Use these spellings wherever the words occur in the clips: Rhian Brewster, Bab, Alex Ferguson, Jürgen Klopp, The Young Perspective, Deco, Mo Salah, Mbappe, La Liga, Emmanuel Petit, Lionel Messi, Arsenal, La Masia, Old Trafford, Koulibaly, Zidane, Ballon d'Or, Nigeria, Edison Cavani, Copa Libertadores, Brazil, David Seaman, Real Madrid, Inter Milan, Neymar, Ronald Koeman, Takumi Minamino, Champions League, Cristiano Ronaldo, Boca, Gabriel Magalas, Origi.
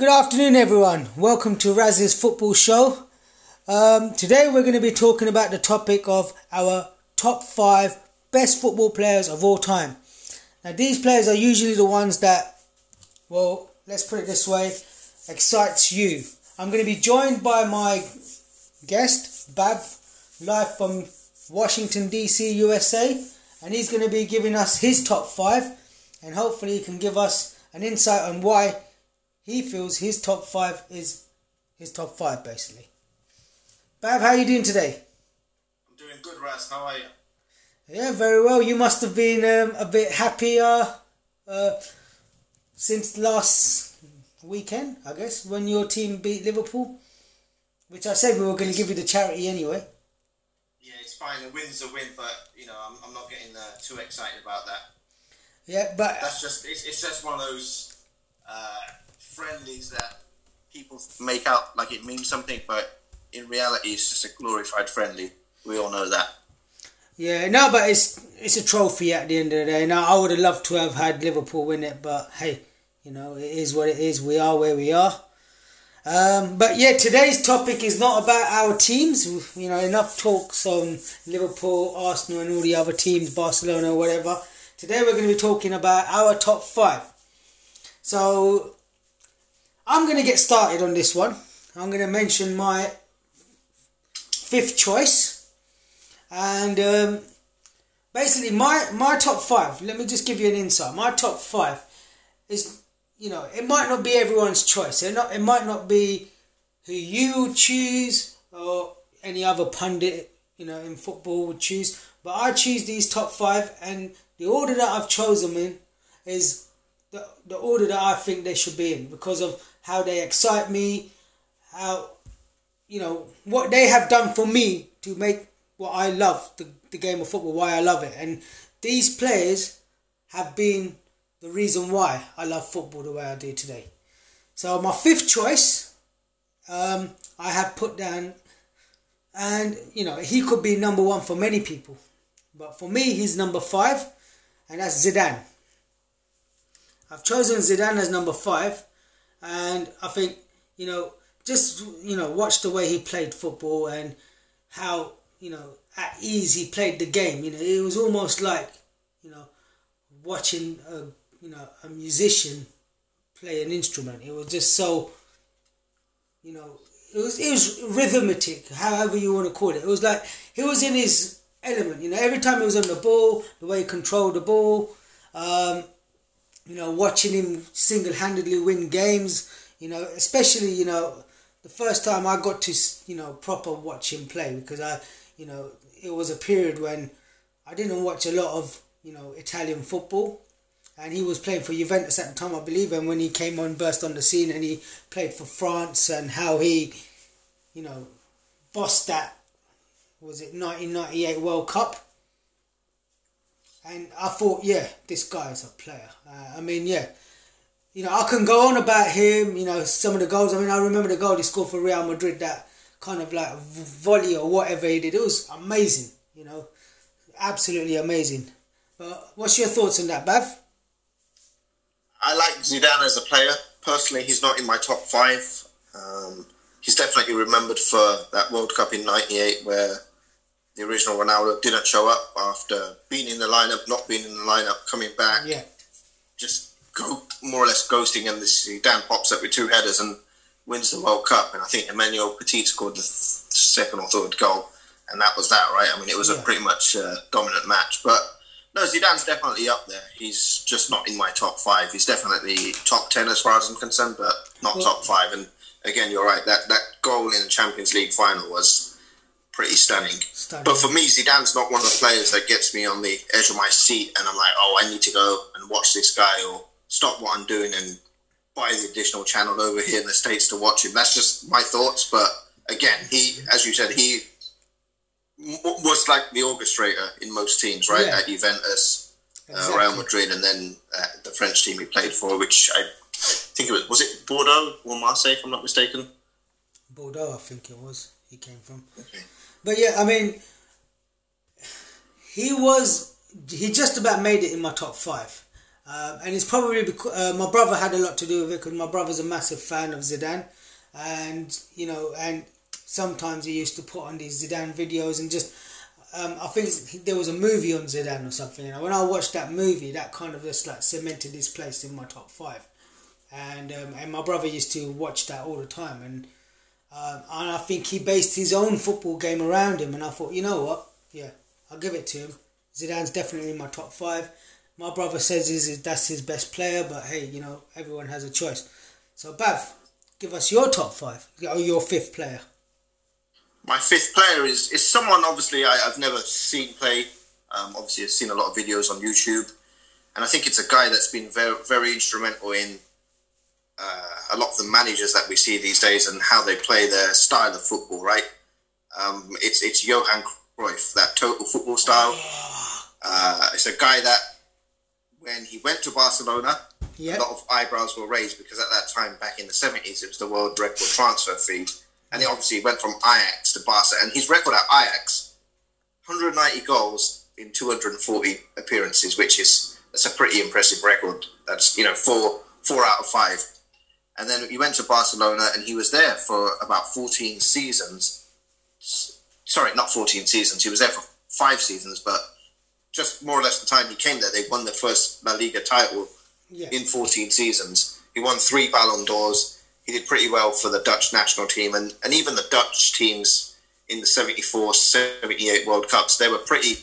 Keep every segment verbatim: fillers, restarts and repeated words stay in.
Good afternoon, everyone. Welcome to Raz's football show. Um, today we're going to be talking about the topic of our top five best football players of all time. Now, these players are usually the ones that, well, let's put it this way, excites you. I'm going to be joined by my guest, Bab, live from Washington, D C, U S A. And he's going to be giving us his top five. And hopefully he can give us an insight on why he feels his top five is his top five, basically. Bab, how are you doing today? I'm doing good, Raz. How are you? Yeah, very well. You must have been um, a bit happier uh, since last weekend, I guess, when your team beat Liverpool, which I said we were going to give you the charity anyway. Yeah, it's fine. A win's a win, but you know, I'm, I'm not getting uh, too excited about that. Yeah, but that's just it's, it's just one of those. Uh, friendlies that people make out like it means something, but in reality it's just a glorified friendly. We all know that. Yeah, no, but it's it's a trophy at the end of the day. Now, I would have loved to have had Liverpool win it, but hey, you know, it is what it is. We are where we are. Um, but yeah, today's topic is not about our teams. You know, enough talks on Liverpool, Arsenal and all the other teams, Barcelona, whatever. Today we're going to be talking about our top five. So I'm going to get started on this one. I'm going to mention my fifth choice. And um, basically my, my top five, let me just give you an insight. My top five is, you know, it might not be everyone's choice. It, not, it might not be who you choose or any other pundit, you know, in football would choose. But I choose these top five, and the order that I've chosen in is the, the order that I think they should be in because of how they excite me, how, you know, what they have done for me to make what I love, the, the game of football, why I love it. And these players have been the reason why I love football the way I do today. So my fifth choice, um, I have put down, and, you know, he could be number one for many people. But for me, he's number five, and that's Zidane. I've chosen Zidane as number five. And I think, you know, just, you know, watch the way he played football and how, you know, at ease he played the game. You know, it was almost like, you know, watching, a, you know, a musician play an instrument. It was just so, you know, it was, it was rhythmic, however you want to call it. It was like, he was in his element, you know, every time he was on the ball, the way he controlled the ball, um, you know, watching him single-handedly win games, you know, especially, you know, the first time I got to, you know, proper watch him play, because I, you know, it was a period when I didn't watch a lot of, you know, Italian football, and he was playing for Juventus at the time, I believe, and when he came on, burst on the scene, and he played for France, and how he, you know, bossed that, was it nineteen ninety-eight World Cup? And I thought, yeah, this guy is a player. Uh, I mean, yeah. You know, I can go on about him, you know, some of the goals. I mean, I remember the goal he scored for Real Madrid, that kind of like volley or whatever he did. It was amazing, you know, absolutely amazing. But what's your thoughts on that, Bav? I like Zidane as a player. Personally, he's not in my top five. Um, he's definitely remembered for that World Cup in ninety-eight where the original Ronaldo didn't show up after being in the lineup, not being in the lineup, coming back, yeah, just go more or less ghosting, and this Zidane pops up with two headers and wins the World Cup. And I think Emmanuel Petit scored the second or third goal, and that was that, right? I mean, it was yeah. a pretty much uh, dominant match. But no, Zidane's definitely up there. He's just not in my top five. He's definitely top ten as far as I'm concerned, but not yeah. top five. And again, you're right. That that goal in the Champions League final was pretty stunning. stunning. But for me, Zidane's not one of the players that gets me on the edge of my seat and I'm like, oh, I need to go and watch this guy or stop what I'm doing and buy the additional channel over here in the States to watch him. That's just my thoughts. But again, he, as you said, he was like the orchestrator in most teams, right? Yeah. At Juventus, exactly. uh, Real Madrid, and then uh, the French team he played for, which I think it was, was it Bordeaux or Marseille, if I'm not mistaken? Bordeaux, I think it was, he came from. Okay. But yeah, I mean, he was, he just about made it in my top five. Um, and it's probably because uh, my brother had a lot to do with it, because my brother's a massive fan of Zidane, and you know, and sometimes he used to put on these Zidane videos and just. Um, I think there was a movie on Zidane or something, and when I watched that movie, that kind of just like cemented his place in my top five. And um, and my brother used to watch that all the time, and um, and I think he based his own football game around him. And I thought, you know what, yeah, I'll give it to him. Zidane's definitely in my top five. My brother says he's, that's his best player, but hey, you know, everyone has a choice. So, Bav, give us your top five, or your fifth player. My fifth player is, is someone, obviously, I, I've never seen play. Um, obviously, I've seen a lot of videos on YouTube. And I think it's a guy that's been very, very instrumental in uh, a lot of the managers that we see these days and how they play their style of football, right? Um, it's it's Johan Cruyff, that total football style. Uh, it's a guy that, when he went to Barcelona, yep. a lot of eyebrows were raised because at that time, back in the seventies, it was the world record transfer fee. And he obviously went from Ajax to Barca. And his record at Ajax, one hundred ninety goals in two hundred forty appearances, which is that's a pretty impressive record. That's, you know, four four out of five. And then he went to Barcelona and he was there for about fourteen seasons. Sorry, not fourteen seasons. He was there for five seasons, but just more or less the time he came there, they won the first La Liga title yeah. in fourteen seasons. He won three Ballon d'Ors. He did pretty well for the Dutch national team, and, and even the Dutch teams in the seventy-four seventy-eight World Cups, they were pretty...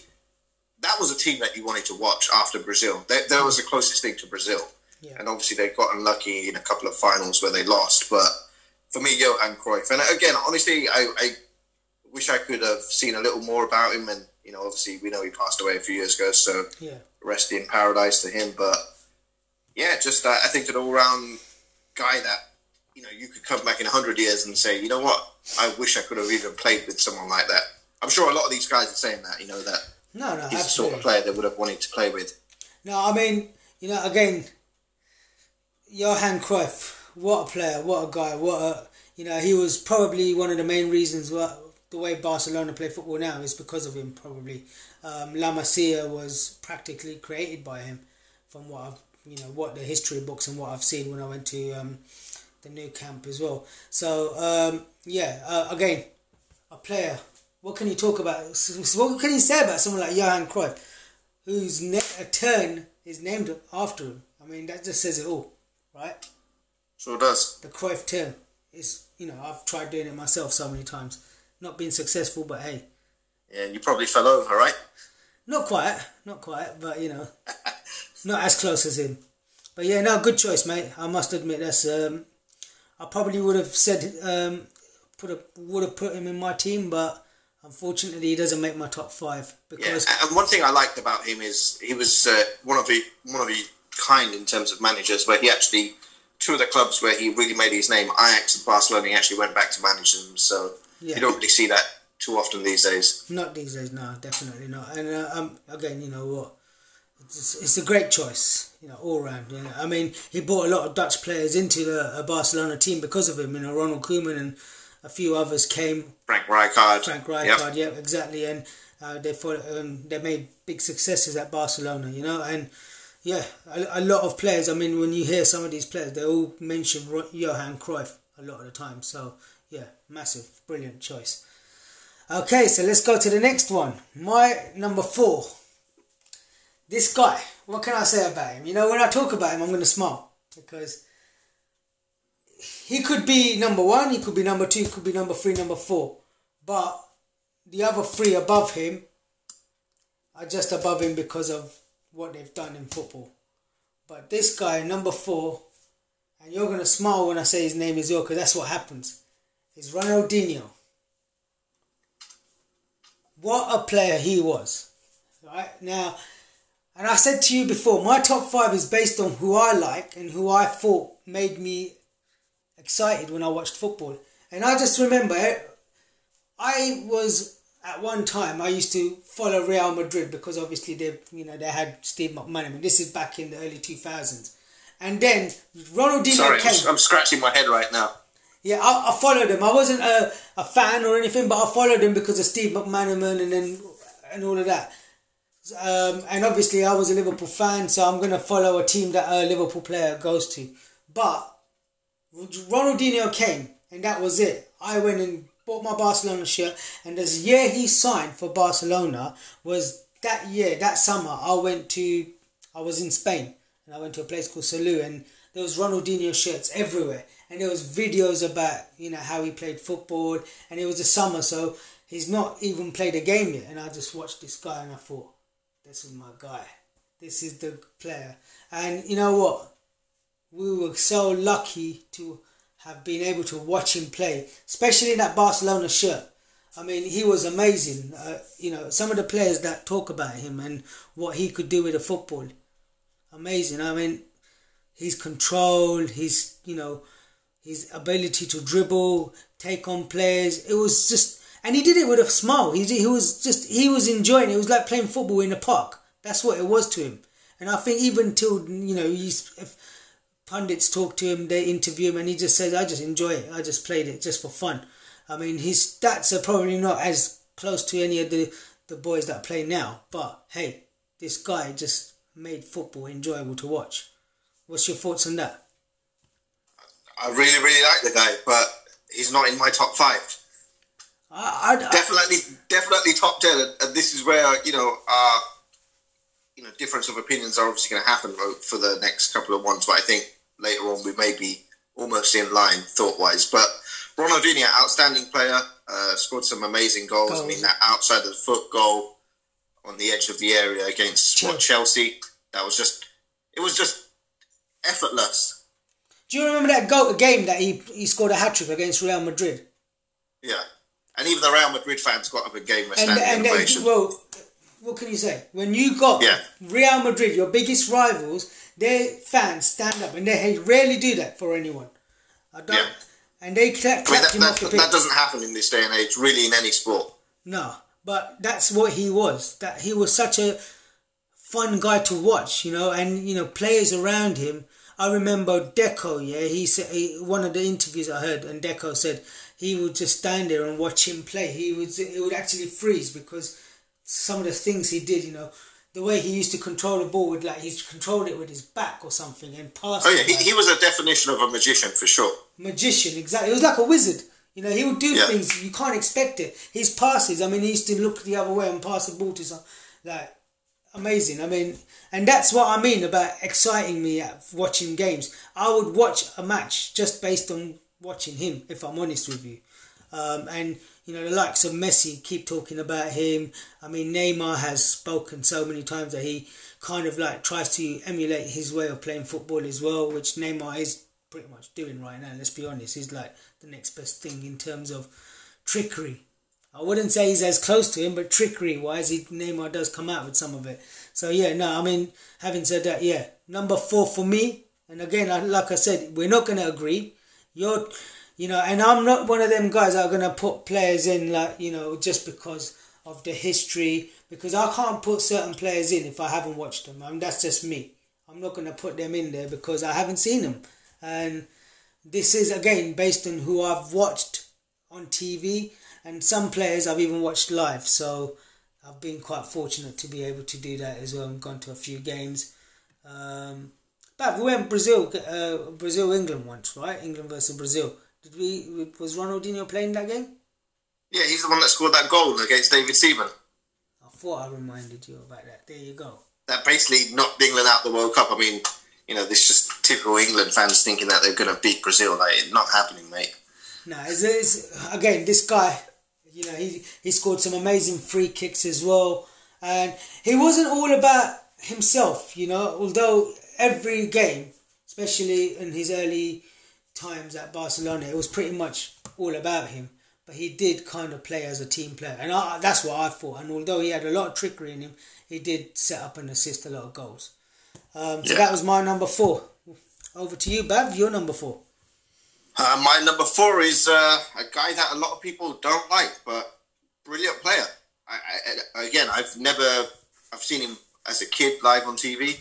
That was a team that you wanted to watch after Brazil. That, that was the closest thing to Brazil. Yeah. And obviously they got unlucky in a couple of finals where they lost. But for me, Johan Cruyff. And again, honestly, I, I wish I could have seen a little more about him. And, you know, obviously we know he passed away a few years ago, so yeah. rest in paradise to him. But, yeah, just uh, I think an all-round guy that you know, you could come back in one hundred years and say, you know what, I wish I could have even played with someone like that. I'm sure a lot of these guys are saying that, you know, that no, no, he's absolutely. The sort of player they would have wanted to play with. No, I mean, you know, again, Johan Cruyff, what a player, what a guy, what a, you know, he was probably one of the main reasons why the way Barcelona play football now is because of him, probably. Um, La Masia was practically created by him from what I've, you know, what the history books and what I've seen when I went to... Um, the new camp as well. So um, yeah, uh, again, a player. What can you talk about? What can you say about someone like Johan Cruyff, whose ne- a turn is named after him? I mean, that just says it all, right? Sure does. The Cruyff turn is, you know, I've tried doing it myself so many times, not been successful, but hey. Yeah, you probably fell over, right? Not quite, not quite, but you know, not as close as him. But yeah, no, good choice, mate. I must admit that's. Um, I probably would have said, um, put a, would have put him in my team, but unfortunately he doesn't make my top five. Because yeah, and one thing I liked about him is he was uh, one of the one of the kind in terms of managers, where he actually, two of the clubs where he really made his name, Ajax and Barcelona, he actually went back to manage them, so yeah. you don't really see that too often these days. Not these days, no, definitely not. And uh, um, again, you know what, it's, it's a great choice. You know, all round. You know? I mean, he brought a lot of Dutch players into the Barcelona team because of him. You know, Ronald Koeman and a few others came. Frank Rijkaard. Frank Rijkaard, yep. yeah, exactly. And uh, they fought, um, they made big successes at Barcelona, you know. And, yeah, a, a lot of players. I mean, when you hear some of these players, they all mention Johan Cruyff a lot of the time. So, yeah, massive, brilliant choice. Okay, so let's go to the next one. My number four. This guy, what can I say about him? You know, when I talk about him, I'm going to smile. Because he could be number one, he could be number two, he could be number three, number four. But the other three above him are just above him because of what they've done in football. But this guy, number four, and you're going to smile when I say his name as well, because that's what happens, is Ronaldinho. What a player he was. Right? Now... And I said to you before, my top five is based on who I like and who I thought made me excited when I watched football. And I just remember, I was, at one time, I used to follow Real Madrid because obviously they, you know, they had Steve McManaman. This is back in the early two thousands. And then Ronaldinho Sorry, came. I'm, I'm scratching my head right now. Yeah, I, I followed him. I wasn't a, a fan or anything, but I followed him because of Steve McManaman and, then, and all of that. Um, and obviously I was a Liverpool fan, so I'm going to follow a team that a Liverpool player goes to. But Ronaldinho came, and that was it. I went and bought my Barcelona shirt, and this year he signed for Barcelona was that year, that summer, I went to, I was in Spain, and I went to a place called Salou, and there was Ronaldinho shirts everywhere, and there was videos about, you know, how he played football, and it was the summer, so he's not even played a game yet, and I just watched this guy, and I thought, this is my guy, this is the player. And you know what, we were so lucky to have been able to watch him play, especially in that Barcelona shirt. I mean, he was amazing. Uh, you know, some of the players that talk about him and what he could do with the football, amazing. I mean, his control, his, you know, his ability to dribble, take on players. It was just, and he did it with a smile. He did, he was just, he was enjoying it. It was like playing football in a park. That's what it was to him. And I think even till, you know, he's, if pundits talk to him, they interview him, and he just says, I just enjoy it. I just played it just for fun. I mean, his stats are probably not as close to any of the, the boys that play now. But, hey, this guy just made football enjoyable to watch. What's your thoughts on that? I really, really like the guy, but he's not in my top five. I, I, definitely, I, definitely top ten. And this is where, you know, uh, you know, difference of opinions are obviously going to happen for the next couple of ones. But I think later on we may be almost in line thought-wise, but Ronaldinho, outstanding player, uh, scored some amazing goals. goals. I mean, that outside of the foot goal on the edge of the area against Chelsea. What, Chelsea, that was just, it was just effortless. Do you remember that goal, game that he, he scored a hat-trick against Real Madrid? Yeah, and even the Real Madrid fans got up a game of standing and, and ovation. Then, well, what can you say? When you got yeah. Real Madrid, your biggest rivals, their fans stand up, and they rarely do that for anyone. I don't... Yeah. And they clapped, clapped I mean, that, him that, off the pitch. That doesn't happen in this day and age, really, in any sport. No, but that's what he was. That he was such a fun guy to watch, you know, and you know, players around him. I remember Deco. Yeah, he said he, one of the interviews I heard, and Deco said he would just stand there and watch him play. He would it would actually freeze because some of the things he did, you know. The way he used to control the ball, with like he controlled it with his back or something and passed it. Oh yeah, he, he was a definition of a magician for sure. Magician, exactly. He was like a wizard. You know, he would do yeah. things you can't expect it. His passes, I mean, he used to look the other way and pass the ball to some, like, amazing. I mean, and that's what I mean about exciting me at watching games. I would watch a match just based on watching him, if I'm honest with you. Um, and you know, the likes of Messi keep talking about him. I mean, Neymar has spoken so many times that he kind of like tries to emulate his way of playing football as well, which Neymar is pretty much doing right now. Let's be honest, he's like the next best thing in terms of trickery. I wouldn't say he's as close to him, but trickery-wise, he, Neymar does come out with some of it. So yeah, no, I mean, having said that, yeah, number four for me. And again, like I said, we're not going to agree. You're... You know, and I'm not one of them guys that are going to put players in, like, you know, just because of the history. Because I can't put certain players in if I haven't watched them. I mean, that's just me. I'm not going to put them in there because I haven't seen them. And this is, again, based on who I've watched on T V. And some players I've even watched live. So I've been quite fortunate to be able to do that as well. I've gone to a few games. Um, but we went Brazil, uh, Brazil, England once, right? England versus Brazil. Did we, was Ronaldinho playing that game? Yeah, he's the one that scored that goal against David Seaman. I thought I reminded you about that. There you go. That basically knocked England out of the World Cup. I mean, you know, this is just typical England fans thinking that they're going to beat Brazil. Like, it's not happening, mate. No, it's, it's, again, this guy, you know, he, he scored some amazing free kicks as well. And he wasn't all about himself, you know, although every game, especially in his early times at Barcelona, it was pretty much all about him, but he did kind of play as a team player, and I, that's what I thought. And although he had a lot of trickery in him, he did set up and assist a lot of goals. Um, so yeah. That was my number four. Over to you, Bab. Your number four. Uh, my number four is uh, a guy that a lot of people don't like, but brilliant player. I, I, again, I've never, I've seen him as a kid live on T V.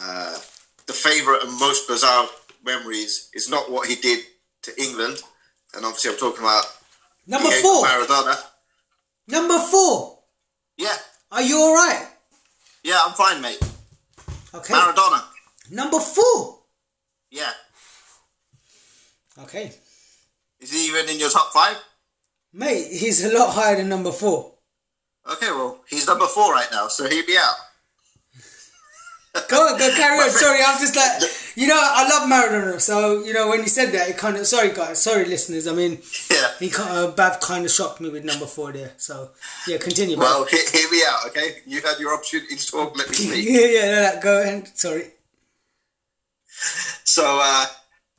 Uh, the favourite and most bizarre memories is not what he did to England, and obviously I'm talking about number Diego four Maradona. Number four. Yeah. Are you all right? Yeah, I'm fine, mate. Okay. Maradona. Number four. Yeah. Okay. Is he even in your top five? Mate, he's a lot higher than number four. Okay, well, he's number four right now, so he'd be out. Go on, go carry on. Sorry, I'm just like, you know, I love Maradona, so, you know, when you said that, it kind of, sorry, guys, sorry, listeners, I mean, yeah. he uh, Bab kind of shocked me with number four there, so, yeah, continue, Bab. Well, hear, hear me out, okay? You had your opportunity to talk, let me speak. yeah, yeah, no, no, go ahead, sorry. So, uh,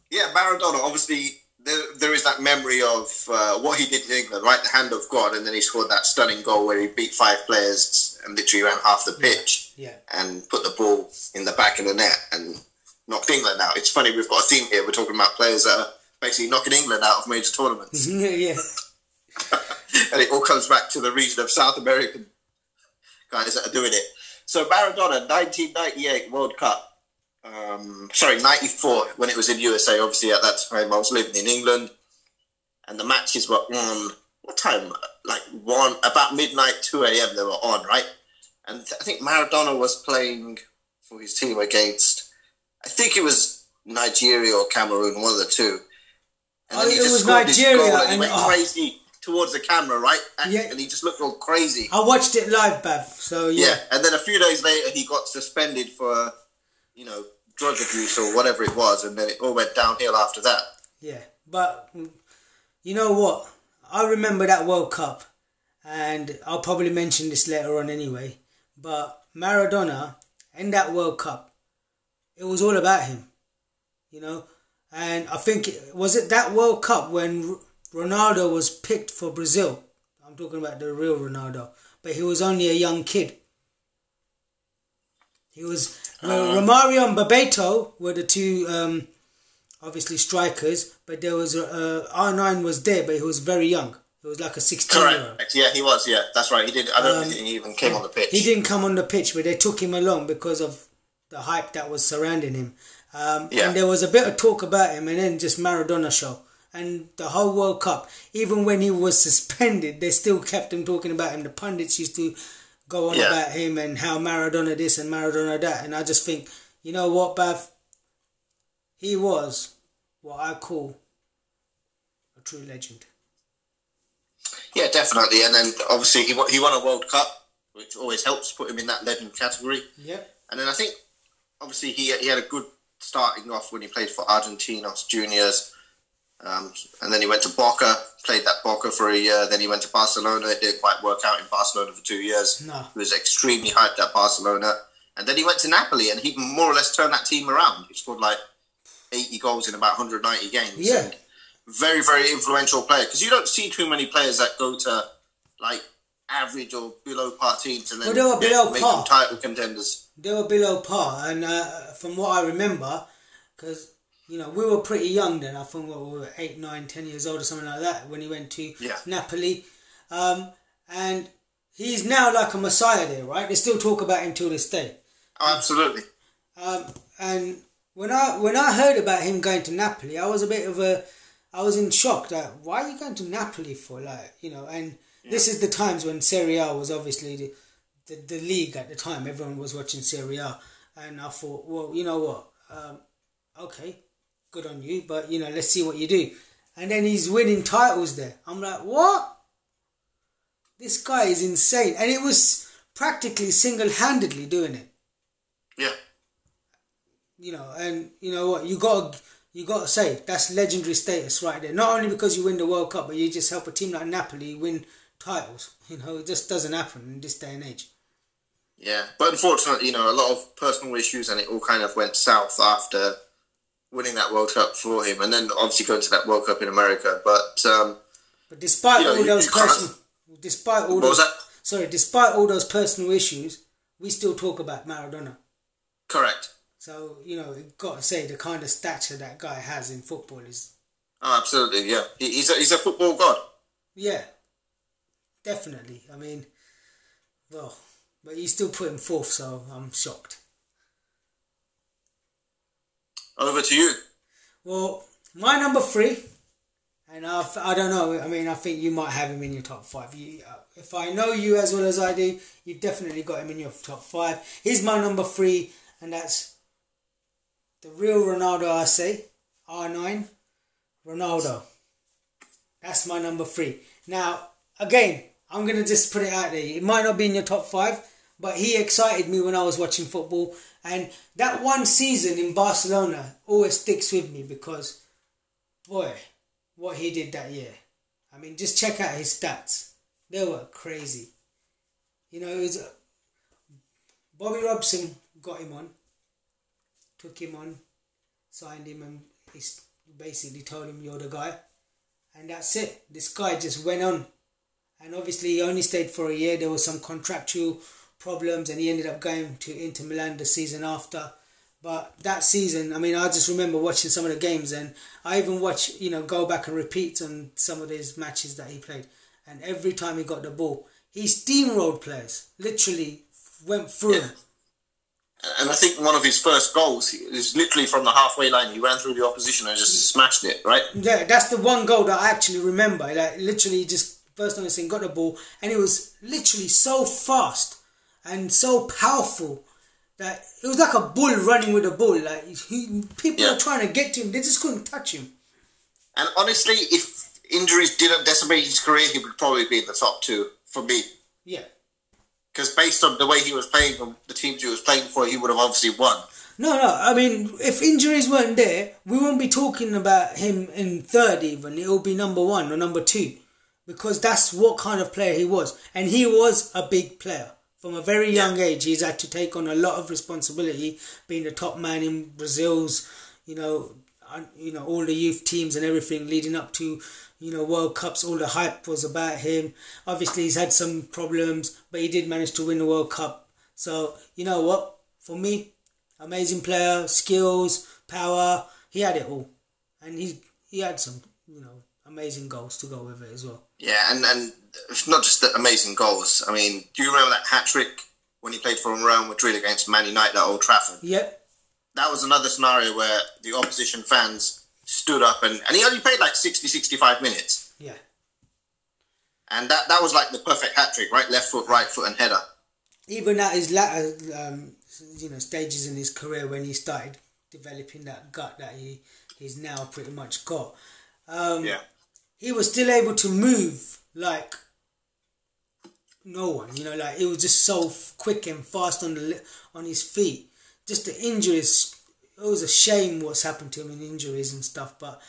yeah, Maradona, obviously, There, there is that memory of uh, what he did in England, right? The hand of God, and then he scored that stunning goal where he beat five players and literally ran half the pitch yeah. Yeah. and put the ball in the back of the net and knocked England out. It's funny, we've got a theme here. We're talking about players that are basically knocking England out of major tournaments. yeah. And it all comes back to the region of South American guys that are doing it. So Maradona, nineteen ninety-eight World Cup. Um, sorry, ninety-four, when it was in U S A. Obviously, at that time, I was living in England, and the matches were on, what time? Like, one, about midnight, two a.m. they were on, right? And I think Maradona was playing for his team against, I think it was Nigeria or Cameroon, one of the two. And oh, then he it just was Nigeria. And he went oh. crazy towards the camera, right? And, yeah. and he just looked all crazy. I watched it live, Bav, so yeah. Yeah, and then a few days later, he got suspended for, you know, drug abuse or whatever it was, and then it all went downhill after that. Yeah, but you know what? I remember that World Cup, and I'll probably mention this later on anyway, but Maradona, in that World Cup, it was all about him, you know? And I think, it, was it that World Cup when Ronaldo was picked for Brazil? I'm talking about the real Ronaldo, but he was only a young kid. He was... Well, Romario and Bebeto were the two, um, obviously, strikers, but there was, uh, R nine was there, but he was very young. He was like a sixteen-year-old. Correct, yeah, he was, yeah, that's right. He did. I don't um, think he even came on the pitch. He didn't come on the pitch, but they took him along because of the hype that was surrounding him. Um, yeah. And there was a bit of talk about him, and then just Maradona show. And the whole World Cup, even when he was suspended, they still kept him talking about him. The pundits used to go on yeah. about him and how Maradona this and Maradona that. And I just think, you know what, Bav? He was what I call a true legend. Yeah, definitely. And then, obviously, he won, he won a World Cup, which always helps put him in that legend category. Yeah. And then I think, obviously, he he had a good starting off when he played for Argentinos Juniors. Um, and then he went to Boca, played that Boca for a year. Then he went to Barcelona. It didn't quite work out in Barcelona for two years. No. He was extremely hyped at Barcelona. And then he went to Napoli, and he more or less turned that team around. He scored like eighty goals in about one hundred ninety games. Yeah. And very, very influential player. Because you don't see too many players that go to like average or below par teams and then well, they were below make par. them title contenders. They were below par. And uh, from what I remember, because... You know, we were pretty young then. I think well, we were eight, nine, ten years old or something like that when he went to yeah. Napoli. Um, and he's now like a messiah there, right? They still talk about him till this day. Oh, absolutely. Um, and when I when I heard about him going to Napoli, I was a bit of a, I was in shock. Like, why are you going to Napoli for? Like, you know, and yeah. this is the times when Serie A was obviously the, the the league at the time. Everyone was watching Serie A, and I thought, well, you know what? Um, okay. Good on you, but you know, let's see what you do. And then he's winning titles there. I'm like, what? This guy is insane. And it was practically single-handedly doing it. Yeah. You know, and you know what? You got you got to say that's legendary status right there. Not only because you win the World Cup, but you just help a team like Napoli win titles. You know, it just doesn't happen in this day and age. Yeah, but unfortunately, you know, a lot of personal issues, and it all kind of went south after winning that World Cup for him, and then obviously going to that World Cup in America. But um, but despite you know, all you, those you personal, despite all what those, was that? sorry, despite all those personal issues, we still talk about Maradona. Correct. So you know, you've got to say the kind of stature that guy has in football is. Oh, absolutely, yeah. He, he's a, he's a football god. Yeah, definitely. I mean, well, but he's still putting fourth, so I'm shocked. Over to you. Well, my number three, And I, I don't know. I mean, I think you might have him in your top five. You, if I know you as well as I do, you've definitely got him in your top five. He's my number three, and that's the real Ronaldo I say. R nine. Ronaldo. That's my number three. Now, again, I'm going to just put it out there. It might not be in your top five, but he excited me when I was watching football. And that one season in Barcelona always sticks with me because, boy, what he did that year. I mean, just check out his stats. They were crazy. You know, it was uh, Bobby Robson got him on, took him on, signed him, and he basically told him, you're the guy. And that's it. This guy just went on. And obviously he only stayed for a year. There was some contractual problems and he ended up going to Inter Milan the season after. But that season, I mean, I just remember watching some of the games, and I even watch, you know, go back and repeat on some of these matches that he played. And every time he got the ball, he steamrolled players, literally went through him. Yeah. And I think one of his first goals is literally from the halfway line. He ran through the opposition and just smashed it, right? Yeah, that's the one goal that I actually remember. Like, literally just first time I seen, got the ball, and it was literally so fast and so powerful. Like, it was like a bull running with a bull. Like he, people yeah. were trying to get to him. They just couldn't touch him. And honestly, if injuries didn't decimate his career, he would probably be in the top two for me. Yeah. Because based on the way he was playing, the teams he was playing for, he would have obviously won. No, no. I mean, if injuries weren't there, we won't be talking about him in third even. It'll be number one or number two. Because that's what kind of player he was. And he was a big player. From a very young age, he's had to take on a lot of responsibility, being the top man in Brazil's, you know, you know, all the youth teams and everything leading up to, you know, World Cups. All the hype was about him. Obviously, he's had some problems, but he did manage to win the World Cup. So, you know what? For me, amazing player, skills, power. He had it all. And he, he had some, you know, amazing goals to go with it as well. Yeah, and... and... It's not just the amazing goals. I mean, do you remember that hat-trick when he played for Real Madrid against Man United at Old Trafford? Yep. That was another scenario where the opposition fans stood up and, and he only played like sixty, sixty-five minutes. Yeah. And that, that was like the perfect hat-trick, right? Left foot, right foot and header. Even at his latter um, you know, stages in his career when he started developing that gut that he, he's now pretty much got. Um, yeah. He was still able to move like no one, you know, like it was just so quick and fast on the on his feet. Just the injuries, it was a shame what's happened to him in injuries and stuff. But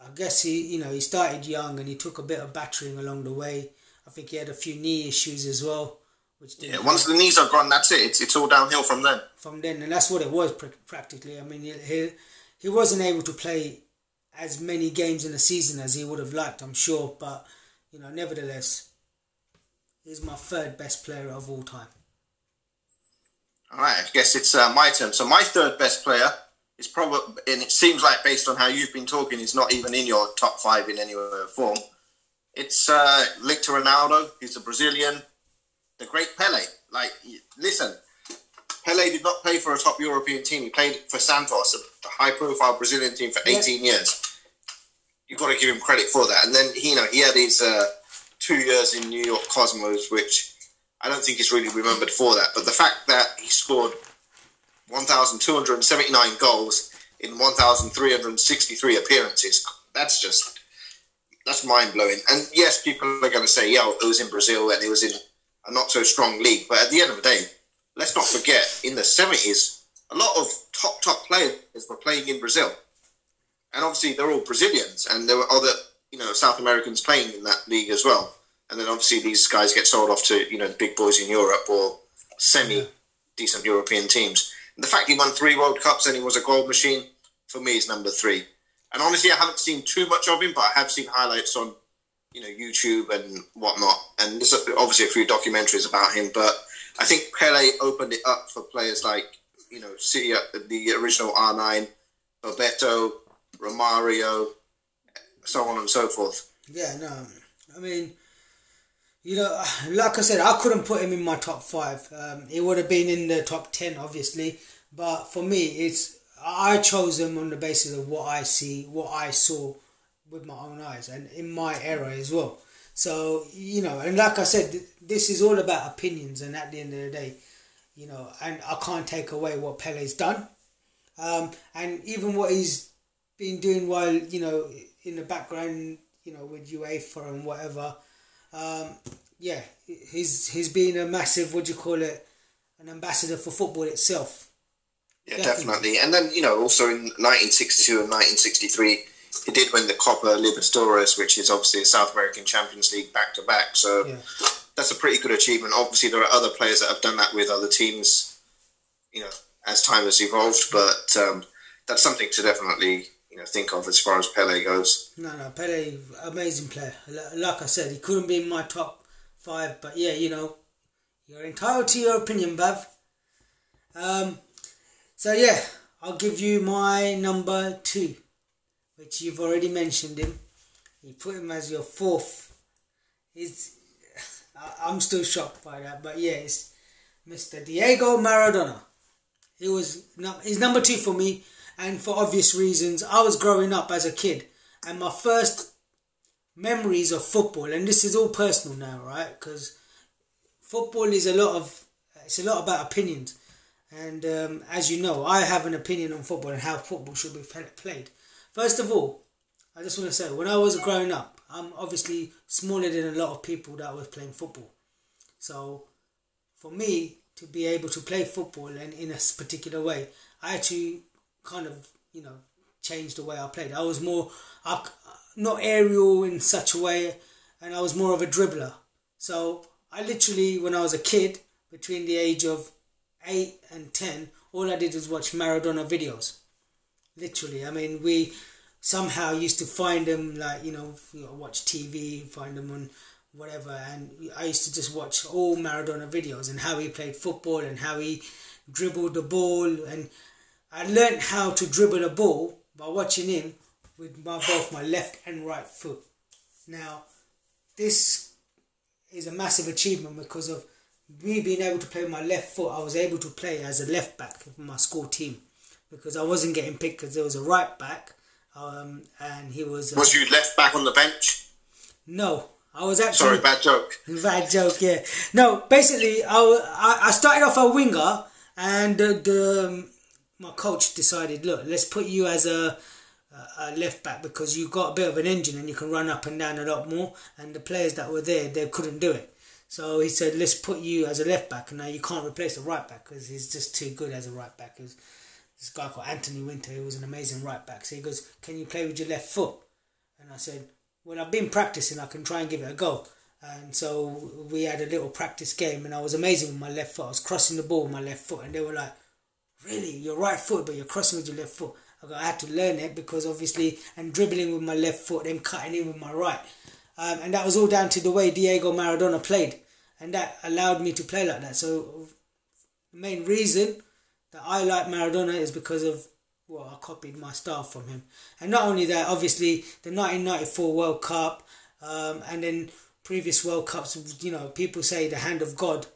I guess he, you know, he started young and he took a bit of battering along the way. I think he had a few knee issues as well, which didn't yeah. Once the knees are gone, that's it. It's it's all downhill from then. From then, and that's what it was practically. I mean, he he, he wasn't able to play as many games in a season as he would have liked, I'm sure, but. You know, nevertheless, he's my third best player of all time. All right, I guess it's uh, my turn. So my third best player is probably, and it seems like based on how you've been talking, he's not even in your top five in any form. It's uh, linked to Ronaldo. He's a Brazilian, the great Pelé. Like, listen, Pelé did not play for a top European team. He played for Santos, a high-profile Brazilian team, for eighteen yeah. years. You've got to give him credit for that. And then, you know, he had his uh, two years in New York Cosmos, which I don't think is really remembered for that. But the fact that he scored one thousand two hundred seventy-nine goals in one thousand three hundred sixty-three appearances, that's just, that's mind-blowing. And yes, people are going to say, yeah, it was in Brazil and it was in a not-so-strong league. But at the end of the day, let's not forget, in the seventies, a lot of top, top players were playing in Brazil. And obviously, they're all Brazilians, and there were other, you know, South Americans playing in that league as well. And then obviously, these guys get sold off to, you know, the big boys in Europe or semi-decent European teams. And the fact he won three World Cups and he was a goal machine, for me, is number three. And honestly, I haven't seen too much of him, but I have seen highlights on, you know, YouTube and whatnot. And there's obviously a few documentaries about him, but I think Pelé opened it up for players like, you know, City, the original R nine, Roberto, Romario, so on and so forth. Yeah, no, I mean, you know, like I said, I couldn't put him in my top five. Um, he would have been in the top ten, obviously. But for me, it's I chose him on the basis of what I see, what I saw, with my own eyes and in my era as well. So, you know, and like I said, th- this is all about opinions, and at the end of the day, you know, and I can't take away what Pele's done. Um, and even what he's been doing while, you know, in the background, you know, with UEFA and whatever. Um, yeah, he's he's been a massive, what do you call it, an ambassador for football itself. Yeah, definitely. definitely. And then, you know, also in nineteen sixty-two and nineteen sixty-three, he did win the Copa Libertadores, which is obviously a South American Champions League back-to-back. So yeah. That's a pretty good achievement. Obviously, there are other players that have done that with other teams, you know, as time has evolved. But um, that's something to definitely, you know, think of as far as Pelé goes. No, no, Pelé, amazing player. Like I said, he couldn't be in my top five. But yeah, you know, you're entitled to your opinion, Bav. Um, so yeah, I'll give you my number two, which you've already mentioned him. You put him as your fourth. It's, I'm still shocked by that, but yeah, it's Mister Diego Maradona. He was he's number two for me, and for obvious reasons. I was growing up as a kid, and my first memories of football, and this is all personal now, right? Because football is a lot of it's a lot about opinions, and um, as you know, I have an opinion on football and how football should be played. First of all, I just want to say, when I was growing up, I'm obviously smaller than a lot of people that was playing football. So, for me to be able to play football and in a particular way, I actually kind of, you know, changed the way I played. I was more, I, not aerial in such a way, and I was more of a dribbler. So, I literally, when I was a kid, between the age of eight and ten, all I did was watch Maradona videos. Literally, I mean, we somehow used to find them, like, you know, watch T V, find them on whatever, and I used to just watch all Maradona videos and how he played football and how he dribbled the ball, and I learned how to dribble a ball by watching him with my, both my left and right foot. Now, this is a massive achievement because of me being able to play with my left foot. I was able to play as a left back for my school team, because I wasn't getting picked because there was a right back, um, and he was... Uh, was you left back on the bench? No, I was actually... Sorry, bad joke. Bad joke, yeah. No, basically, I, I started off a winger, and the, the um, my coach decided, look, let's put you as a, a left back because you've got a bit of an engine and you can run up and down a lot more, and the players that were there, they couldn't do it. So he said, let's put you as a left back, and now you can't replace the right back because he's just too good as a right back. It was, this guy called Anthony Winter, who was an amazing right back. So he goes, can you play with your left foot? And I said, well, I've been practicing, I can try and give it a go. And so we had a little practice game, and I was amazing with my left foot. I was crossing the ball with my left foot, and they were like, really, your right foot, but you're crossing with your left foot. I go, I had to learn it because obviously, and dribbling with my left foot, then cutting in with my right. Um, and that was all down to the way Diego Maradona played. And that allowed me to play like that. So the main reason that I like Maradona is because of, well, I copied my style from him. And not only that, obviously, the nineteen ninety-four World Cup, um, and then previous World Cups, you know, people say the hand of God,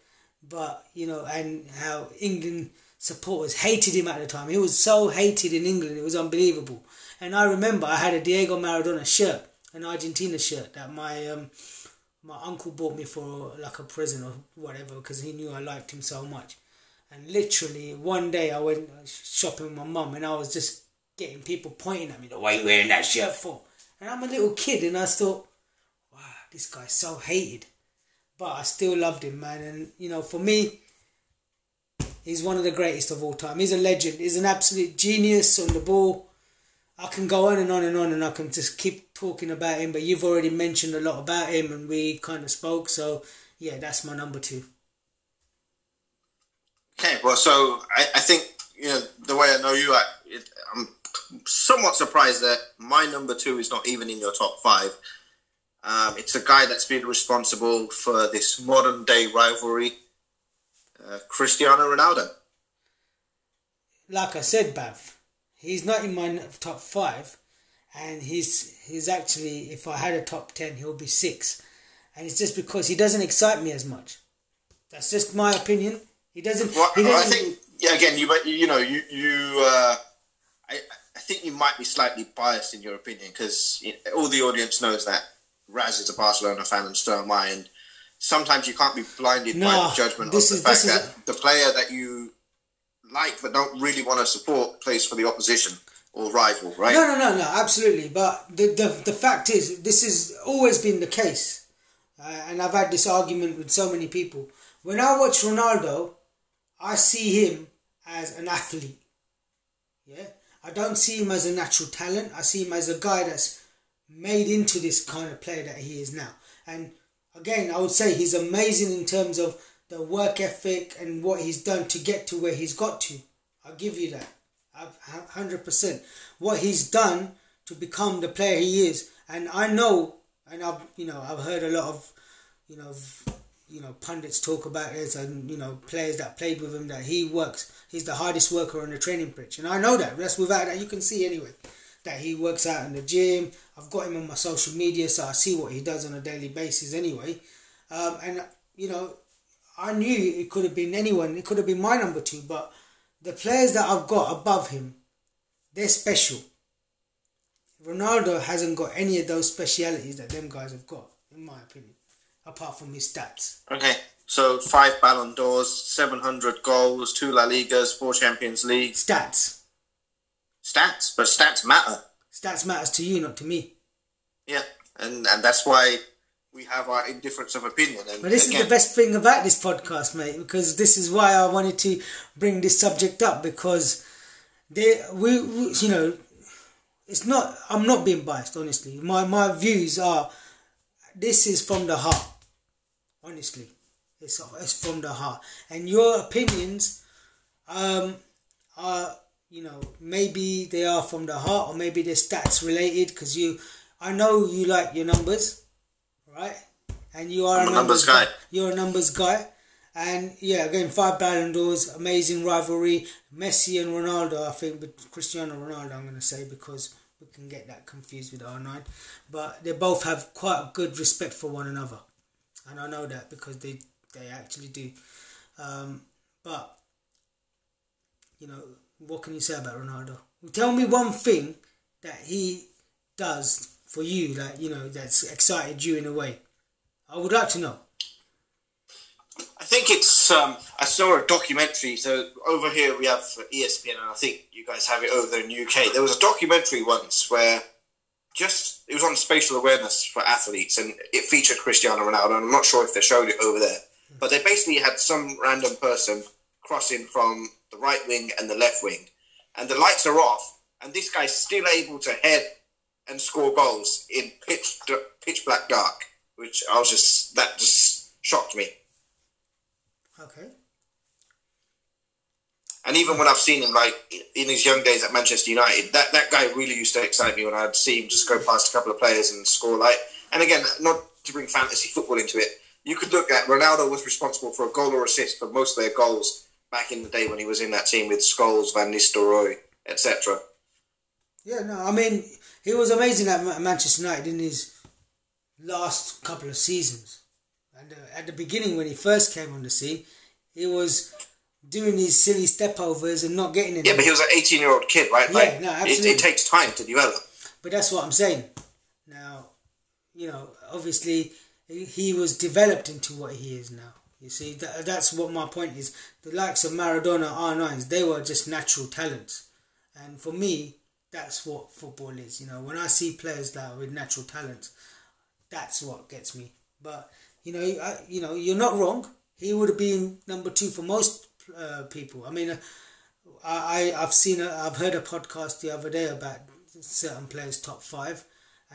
but, you know, and how England supporters hated him at the time. He was so hated in England, it was unbelievable. And I remember I had a Diego Maradona shirt, an Argentina shirt, that my um, my uncle bought me for like a present or whatever, because he knew I liked him so much. And literally, one day I went shopping with my mum, and I was just getting people pointing at me, why are you wearing that shirt for? And I'm a little kid, and I thought, wow, this guy's so hated. But I still loved him, man. And, you know, for me, he's one of the greatest of all time. He's a legend. He's an absolute genius on the ball. I can go on and on and on, and I can just keep talking about him. But you've already mentioned a lot about him, and we kind of spoke. So, yeah, that's my number two. Okay, well, so I, I think, you know, the way I know you, I, it, I'm somewhat surprised that my number two is not even in your top five. Um, it's a guy that's been responsible for this modern-day rivalry, uh, Cristiano Ronaldo. Like I said, Bav, he's not in my top five, and he's he's actually, if I had a top ten, he'll be six. And it's just because he doesn't excite me as much. That's just my opinion. He doesn't, well, he doesn't. I think, yeah, again, you you know, you you. Uh, I, I think you might be slightly biased in your opinion, because you know, all the audience knows that Raz is a Barcelona fan and so am I, and sometimes you can't be blinded no, by the judgment of the is, fact that a... the player that you like but don't really want to support plays for the opposition or rival, right? No, no, no, no, absolutely. But the the, the fact is, this has always been the case. Uh, and I've had this argument with so many people. When I watch Ronaldo, I see him as an athlete. Yeah, I don't see him as a natural talent. I see him as a guy that's made into this kind of player that he is now. And again, I would say he's amazing in terms of the work ethic and what he's done to get to where he's got to. I'll give you that. one hundred percent. What he's done to become the player he is. And I know, and I've, you know, I've heard a lot of, you know, you know, pundits talk about this and, you know, players that played with him, that he works. He's the hardest worker on the training pitch. And I know that. That's without that. You can see anyway that he works out in the gym. I've got him on my social media, so I see what he does on a daily basis anyway. Um, and, you know, I knew it could have been anyone. It could have been my number two, but the players that I've got above him, they're special. Ronaldo hasn't got any of those specialities that them guys have got, in my opinion, apart from his stats. Okay, so five Ballon d'Ors, seven hundred goals, two La Ligas, four Champions League. Stats. Stats, but stats matter. Stats matters to you, not to me. Yeah, and, and that's why we have our indifference of opinion. And but this again, is the best thing about this podcast, mate, because this is why I wanted to bring this subject up, because they, we, we, you know, it's not, I'm not being biased, honestly. My, my views are, this is from the heart, honestly. It's, it's from the heart. And your opinions um, are, you know, maybe they are from the heart, or maybe they're stats related, because you, I know you like your numbers. Right, and you are I'm a numbers, numbers guy. guy. You're a numbers guy, and yeah, again, five Ballon d'Ors, amazing rivalry. Messi and Ronaldo, I think, but Cristiano Ronaldo, I'm going to say, because we can get that confused with R nine. But they both have quite a good respect for one another, and I know that because they they actually do. Um, but you know, what can you say about Ronaldo? Tell me one thing that he does for you, that, you know, that's excited you in a way. I would like to know. I think it's, um, I saw a documentary, so over here we have E S P N, and I think you guys have it over there in the U K. There was a documentary once where just, it was on spatial awareness for athletes, and it featured Cristiano Ronaldo, and I'm not sure if they showed it over there, but they basically had some random person crossing from the right wing and the left wing, and the lights are off, and this guy's still able to head and score goals in pitch pitch black dark, which I was just, that just shocked me. Okay. And even when I've seen him, like in his young days at Manchester United, that, that guy really used to excite me when I'd see him just go past a couple of players and score. Like, and again, not to bring fantasy football into it, you could look at Ronaldo was responsible for a goal or assist for most of their goals back in the day when he was in that team with Scholes, Van Nistelrooy, et cetera. Yeah, no, I mean, he was amazing at Manchester United in his last couple of seasons. And at the beginning, when he first came on the scene, he was doing these silly step-overs and not getting any. Yeah, but he was an eighteen-year-old kid, right? Yeah, like, no, absolutely. It, it takes time to develop. But that's what I'm saying. Now, you know, obviously, he was developed into what he is now. You see, that, that's what my point is. The likes of Maradona, R nines, they were just natural talents. And for me, that's what football is, you know. When I see players that are with natural talent, that's what gets me. But you know, I, you know, you're not wrong. He would have been number two for most uh, people. I mean, uh, I I've seen, a, I've heard a podcast the other day about certain players' top five,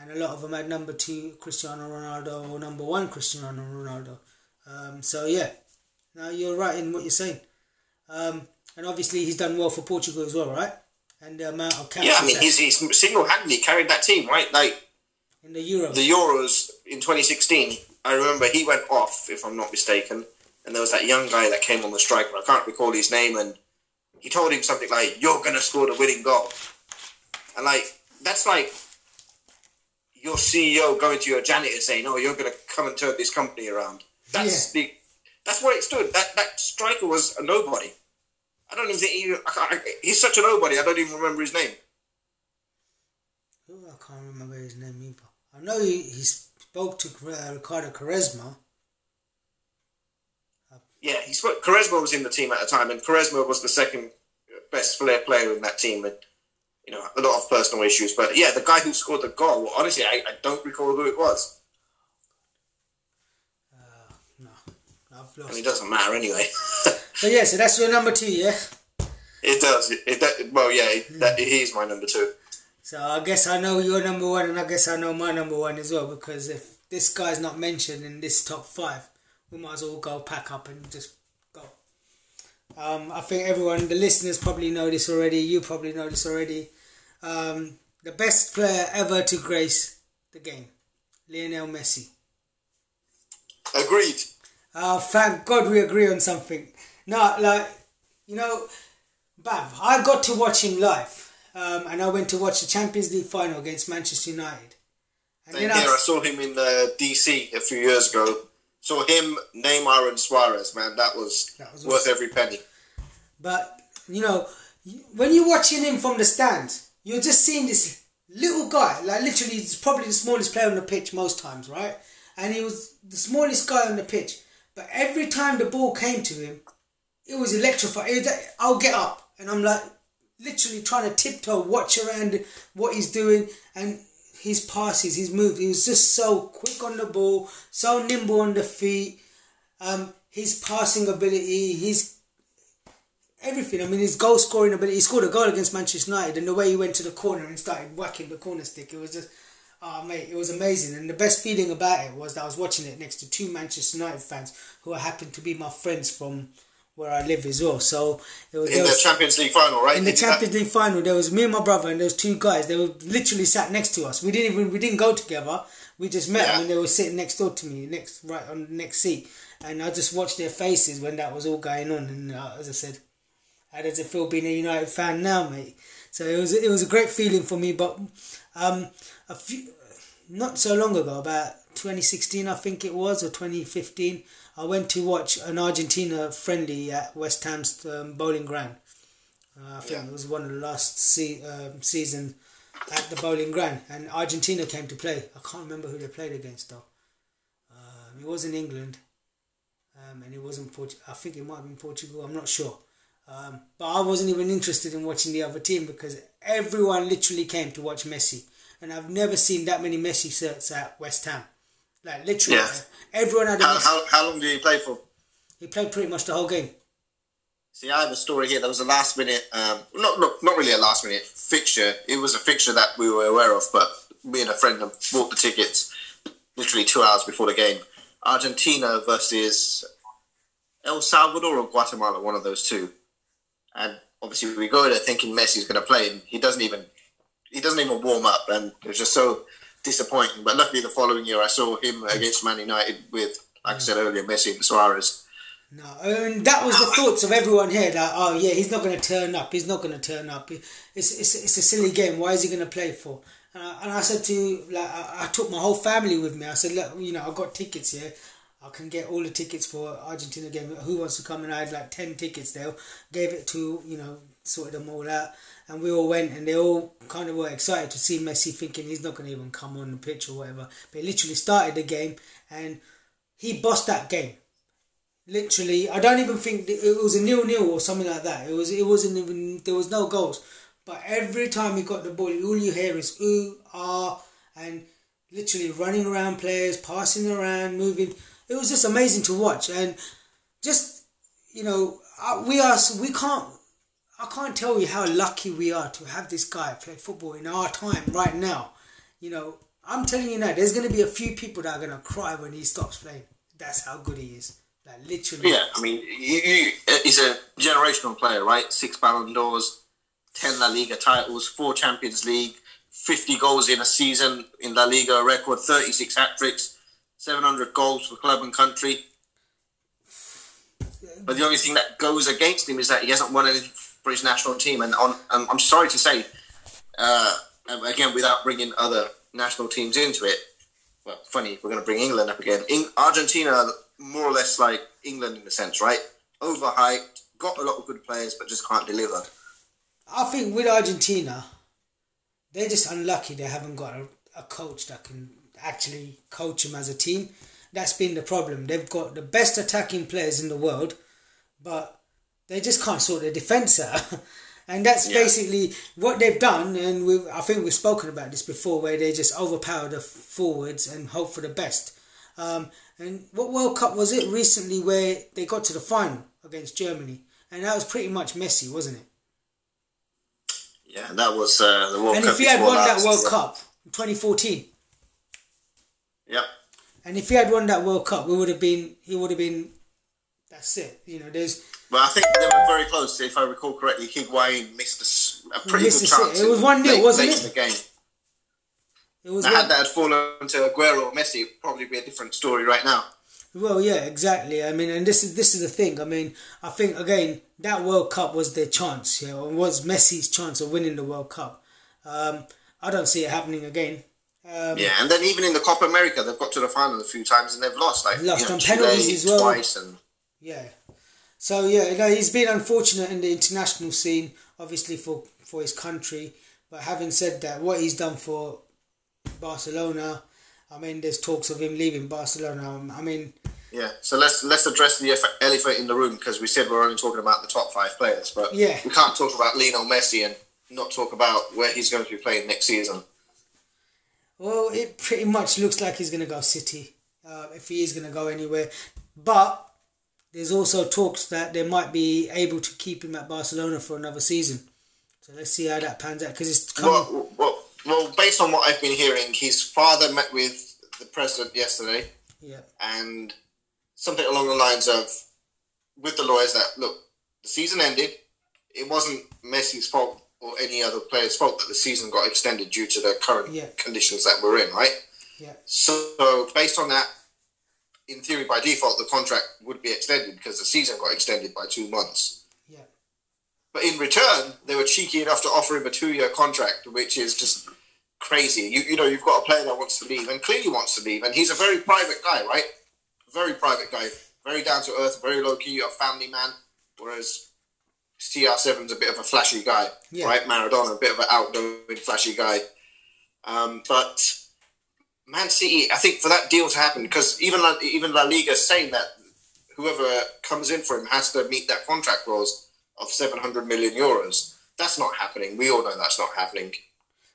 and a lot of them had number two Cristiano Ronaldo or number one Cristiano Ronaldo. Um, so yeah, now you're right in what you're saying, um, and obviously he's done well for Portugal as well, right? And the amount of caps. Yeah, I mean, he's, he's single-handedly carried that team, right? Like in the Euros, the Euros in twenty sixteen. I remember he went off, if I'm not mistaken, and there was that young guy that came on the strike, but I can't recall his name, and he told him something like, "You're gonna score the winning goal," and like that's like your C E O going to your janitor saying, "Oh, you're gonna come and turn this company around." That's yeah. the that's what it stood. That that striker was a nobody. I don't even think he, I can't, he's such a nobody, I don't even remember his name. I can't remember his name either. I know he, he spoke to uh, Ricardo Quaresma. Yeah, he spoke. Quaresma was in the team at the time, and Quaresma was the second best flair player in that team, and you know, a lot of personal issues. But yeah, the guy who scored the goal, honestly, I, I don't recall who it was. Uh, no, I've lost. I mean, it doesn't matter anyway. But yeah, so that's your number two, yeah. It does. It, it that, well, yeah, it, mm. that, he's my number two. So I guess I know your number one, and I guess I know my number one as well. Because if this guy's not mentioned in this top five, we might as well go pack up and just go. Um, I think everyone, the listeners, probably know this already. You probably know this already. Um, the best player ever to grace the game, Lionel Messi. Agreed. Uh, thank God we agree on something. No, like, you know, Bab, I got to watch him live. Um, and I went to watch the Champions League final against Manchester United. And then yeah, I, I saw him in uh, D C a few years ago. Saw him, Neymar and Suarez, man. That was, that was worth awesome. Every penny. But, you know, when you're watching him from the stand, you're just seeing this little guy. Like, literally, he's probably the smallest player on the pitch most times, right? And he was the smallest guy on the pitch. But every time the ball came to him, it was electrifying. It was, I'll get up. And I'm like, literally trying to tiptoe, watch around what he's doing. And his passes, his moves, he was just so quick on the ball, so nimble on the feet, um, his passing ability, his everything. I mean, his goal scoring ability. He scored a goal against Manchester United, and the way he went to the corner and started whacking the corner stick, it was just, oh mate, it was amazing. And the best feeling about it was that I was watching it next to two Manchester United fans who happened to be my friends from where I live as well. So there was, in there was, the Champions League final, right? In the Champions League final, there was me and my brother, and there was two guys. They were literally sat next to us. We didn't even we didn't go together. We just met, yeah. And they were sitting next door to me, next right on the next seat. And I just watched their faces when that was all going on. And uh, as I said, how does it feel being a United fan now, mate? So it was it was a great feeling for me. But um, a few not so long ago, about twenty sixteen, I think it was, or twenty fifteen. I went to watch an Argentina friendly at West Ham's um, bowling ground. Uh, I think yeah. It was one of the last se- um, season at the bowling ground. And Argentina came to play. I can't remember who they played against though. Um, it wasn't England. Um, and it wasn't Portugal. I think it might have been Portugal. I'm not sure. Um, but I wasn't even interested in watching the other team because everyone literally came to watch Messi. And I've never seen that many Messi shirts at West Ham. Like, literally, yeah. Everyone had a how, how, how long did he play for? He played pretty much the whole game. See, I have a story here. There was a last-minute, um, not, not not really a last-minute fixture. It was a fixture that we were aware of, but me and a friend bought the tickets literally two hours before the game. Argentina versus El Salvador or Guatemala, one of those two. And obviously we go there thinking Messi's going to play, and he doesn't even he doesn't even warm up, and it was just so disappointing, but luckily the following year I saw him against Man United with, like I said earlier, Messi and Suarez. No, and that was the thoughts of everyone here. That oh yeah, he's not going to turn up. He's not going to turn up. It's it's it's a silly game. Why is he going to play for? And I, and I said to like I, I took my whole family with me. I said, look, you know, I got tickets here. I can get all the tickets for Argentina game. Who wants to come? And I had like ten tickets there. Gave it to you know, sorted them all out. And we all went, and they all kind of were excited to see Messi, thinking he's not going to even come on the pitch or whatever. But he literally started the game, and he bossed that game. Literally, I don't even think it was a nil-nil or something like that. It was, it wasn't even there was no goals. But every time he got the ball, all you hear is ooh ah, and literally running around players, passing around, moving. It was just amazing to watch, and just you know, we are we can't. I can't tell you how lucky we are to have this guy play football in our time right now. You know, I'm telling you now, there's going to be a few people that are going to cry when he stops playing. That's how good he is. Like, literally. Yeah, I mean, you, you, he's a generational player, right? Six Ballon d'Ors, ten La Liga titles, four Champions League, fifty goals in a season in La Liga record, thirty-six hat-tricks, seven hundred goals for club and country. But the only thing that goes against him is that he hasn't won anything for his national team, and on, um, I'm sorry to say, uh, again, without bringing other national teams into it, well, funny, we're going to bring England up again. In Argentina, more or less like England in a sense, right? Overhyped, got a lot of good players, but just can't deliver. I think with Argentina, They're just unlucky they haven't got a, a coach that can actually coach them as a team. That's been the problem. They've got the best attacking players in the world, but they just can't sort their defence out. And that's yeah. basically what they've done. And we've, I think we've spoken about this before, where they just overpower the forwards and hope for the best. Um, and what World Cup was it recently where they got to the final against Germany? And that was pretty much Messi, wasn't it? Yeah, that was uh, the World Cup. And if he had won that World Cup in twenty fourteen. Yep. And if he had won that World Cup, we would have been, he would have been, that's it. You know, there's... Well, I think they were very close. If I recall correctly, Higuain missed a, a pretty missed good chance. It, it was one nil, wasn't it? The game. It was now, had that had fallen to Aguero or Messi, it would probably be a different story right now. Well, yeah, exactly. I mean, and this is this is the thing. I mean, I think, again, that World Cup was their chance. You know, was Messi's chance of winning the World Cup. Um, I don't see it happening again. Um, yeah, and then even in the Copa America, they've got to the final a few times and they've lost. Like, lost you know, on penalties as well. Twice and... Yeah. So, yeah, you know, he's been unfortunate in the international scene, obviously, for, for his country. But having said that, what he's done for Barcelona... I mean, there's talks of him leaving Barcelona. I mean... Yeah, so let's let's address the elephant in the room, because we said we're only talking about the top five players, but yeah. we can't talk about Lionel Messi and not talk about where he's going to be playing next season. Well, it pretty much looks like he's going to go City, uh, if he is going to go anywhere. But there's also talks that they might be able to keep him at Barcelona for another season. So let's see how that pans out, because it's coming... Well, well, Well, based on what I've been hearing, his father met with the president yesterday, yeah, and something along the lines of, with the lawyers, that, look, the season ended. It wasn't Messi's fault or any other player's fault that the season got extended due to the current yeah. conditions that we're in, right? Yeah. So, based on that, in theory, by default, the contract would be extended because the season got extended by two months. Yeah. But in return, they were cheeky enough to offer him a two-year contract, which is just crazy. You you know, you've got a player that wants to leave and clearly wants to leave, and he's a very private guy, right? Very private guy, very down-to-earth, very low-key, a family man, whereas C R seven's a bit of a flashy guy, yeah. right? Maradona, a bit of an outgoing, flashy guy. Um, but Man City, I think for that deal to happen, because even, even La Liga is saying that whoever comes in for him has to meet that contract clause of seven hundred million euros. That's not happening. We all know that's not happening.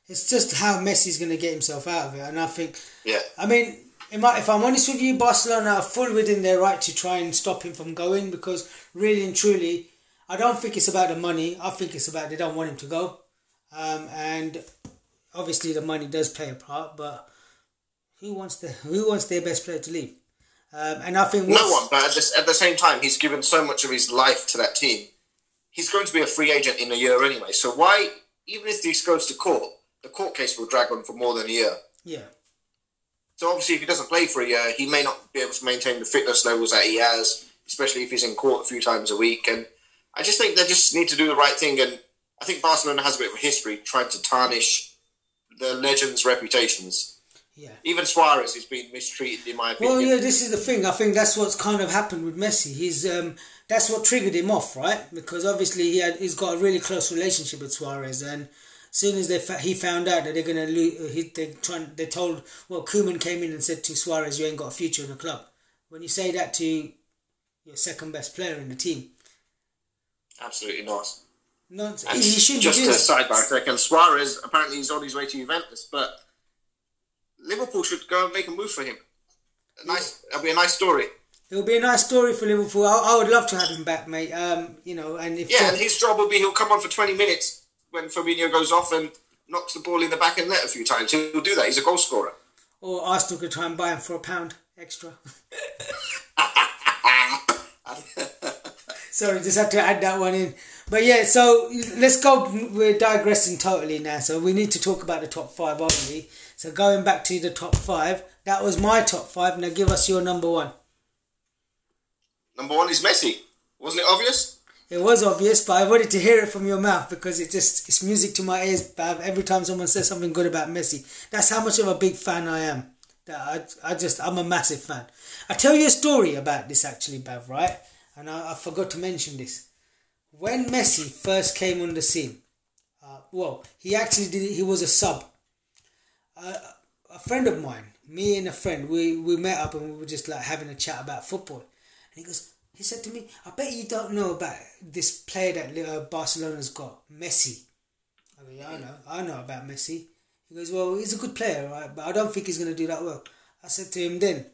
It's just how Messi's going to get himself out of it. And I think... Yeah. I mean, if I'm honest with you, Barcelona are full within their right to try and stop him from going, because really and truly, I don't think it's about the money. I think it's about they don't want him to go. Um, and obviously the money does play a part, but who wants the who wants their best player to leave? Um, and I think... No one, but at the, at the same time, he's given so much of his life to that team. He's going to be a free agent in a year anyway. So why, even if this goes to court, the court case will drag on for more than a year. Yeah. So obviously if he doesn't play for a year, he may not be able to maintain the fitness levels that he has, especially if he's in court a few times a week. And I just think they just need to do the right thing. And I think Barcelona has a bit of a history trying to tarnish the legends' reputations. Yeah. Even Suarez has been mistreated, in my opinion. Well, yeah, this is the thing. I think that's what's kind of happened with Messi. He's... Um, That's what triggered him off, right? Because obviously he had, he's got a really close relationship with Suarez, and as soon as they fa he found out that they're gonna lose, they trying they told well, Koeman came in and said to Suarez, "You ain't got a future in the club." When you say that to your second best player in the team, absolutely not. Not he, he shouldn't. Just do a side by second, Suarez apparently he's on his way to Juventus, but Liverpool should go and make a move for him. A nice, yeah. that'll be a nice story. It'll be a nice story for Liverpool. I, I would love to have him back, mate. Um, you know, and if yeah, and his job will be he'll come on for twenty minutes when Firmino goes off and knocks the ball in the back and net a few times. He'll do that. He's a goal scorer. Or Arsenal could try and buy him for a pound extra. Sorry, just had to add that one in. But yeah, so let's go. We're digressing totally now. So we need to talk about the top five, aren't we? So going back to the top five, that was my top five. Now give us your number one. Number one is Messi. Wasn't it obvious? It was obvious, but I wanted to hear it from your mouth because it just it's music to my ears, Bab, every time someone says something good about Messi. That's how much of a big fan I am. That I, I just, I'm a massive fan. I tell you a story about this actually, Bab, right? And I, I forgot to mention this. When Messi first came on the scene, Uh, well, he actually did. He was a sub. Uh, a friend of mine, me and a friend, we, we met up and we were just like having a chat about football. And he goes, he said to me, I bet you don't know about this player that uh, Barcelona's got, Messi. I mean, I know, I know about Messi. He goes, well, he's a good player, right? But I don't think he's going to do that well. I said to him then,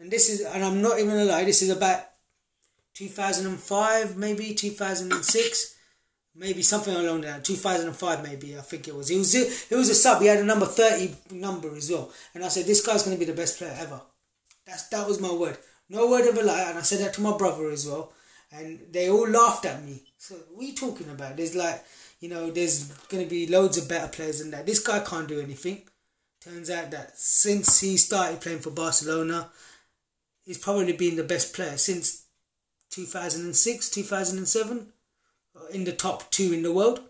and this is, and I'm not even going to lie, this is about two thousand five, maybe two thousand six, maybe something along that, two thousand five maybe, I think it was. He was he was a sub, he had a number thirty number as well. And I said, this guy's going to be the best player ever. That's, that was my word. No word of a lie, and I said that to my brother as well. And they all laughed at me. So, what are you talking about? There's like, you know, there's going to be loads of better players than that. This guy can't do anything. Turns out that since he started playing for Barcelona, he's probably been the best player since two thousand six, two thousand seven, in the top two in the world.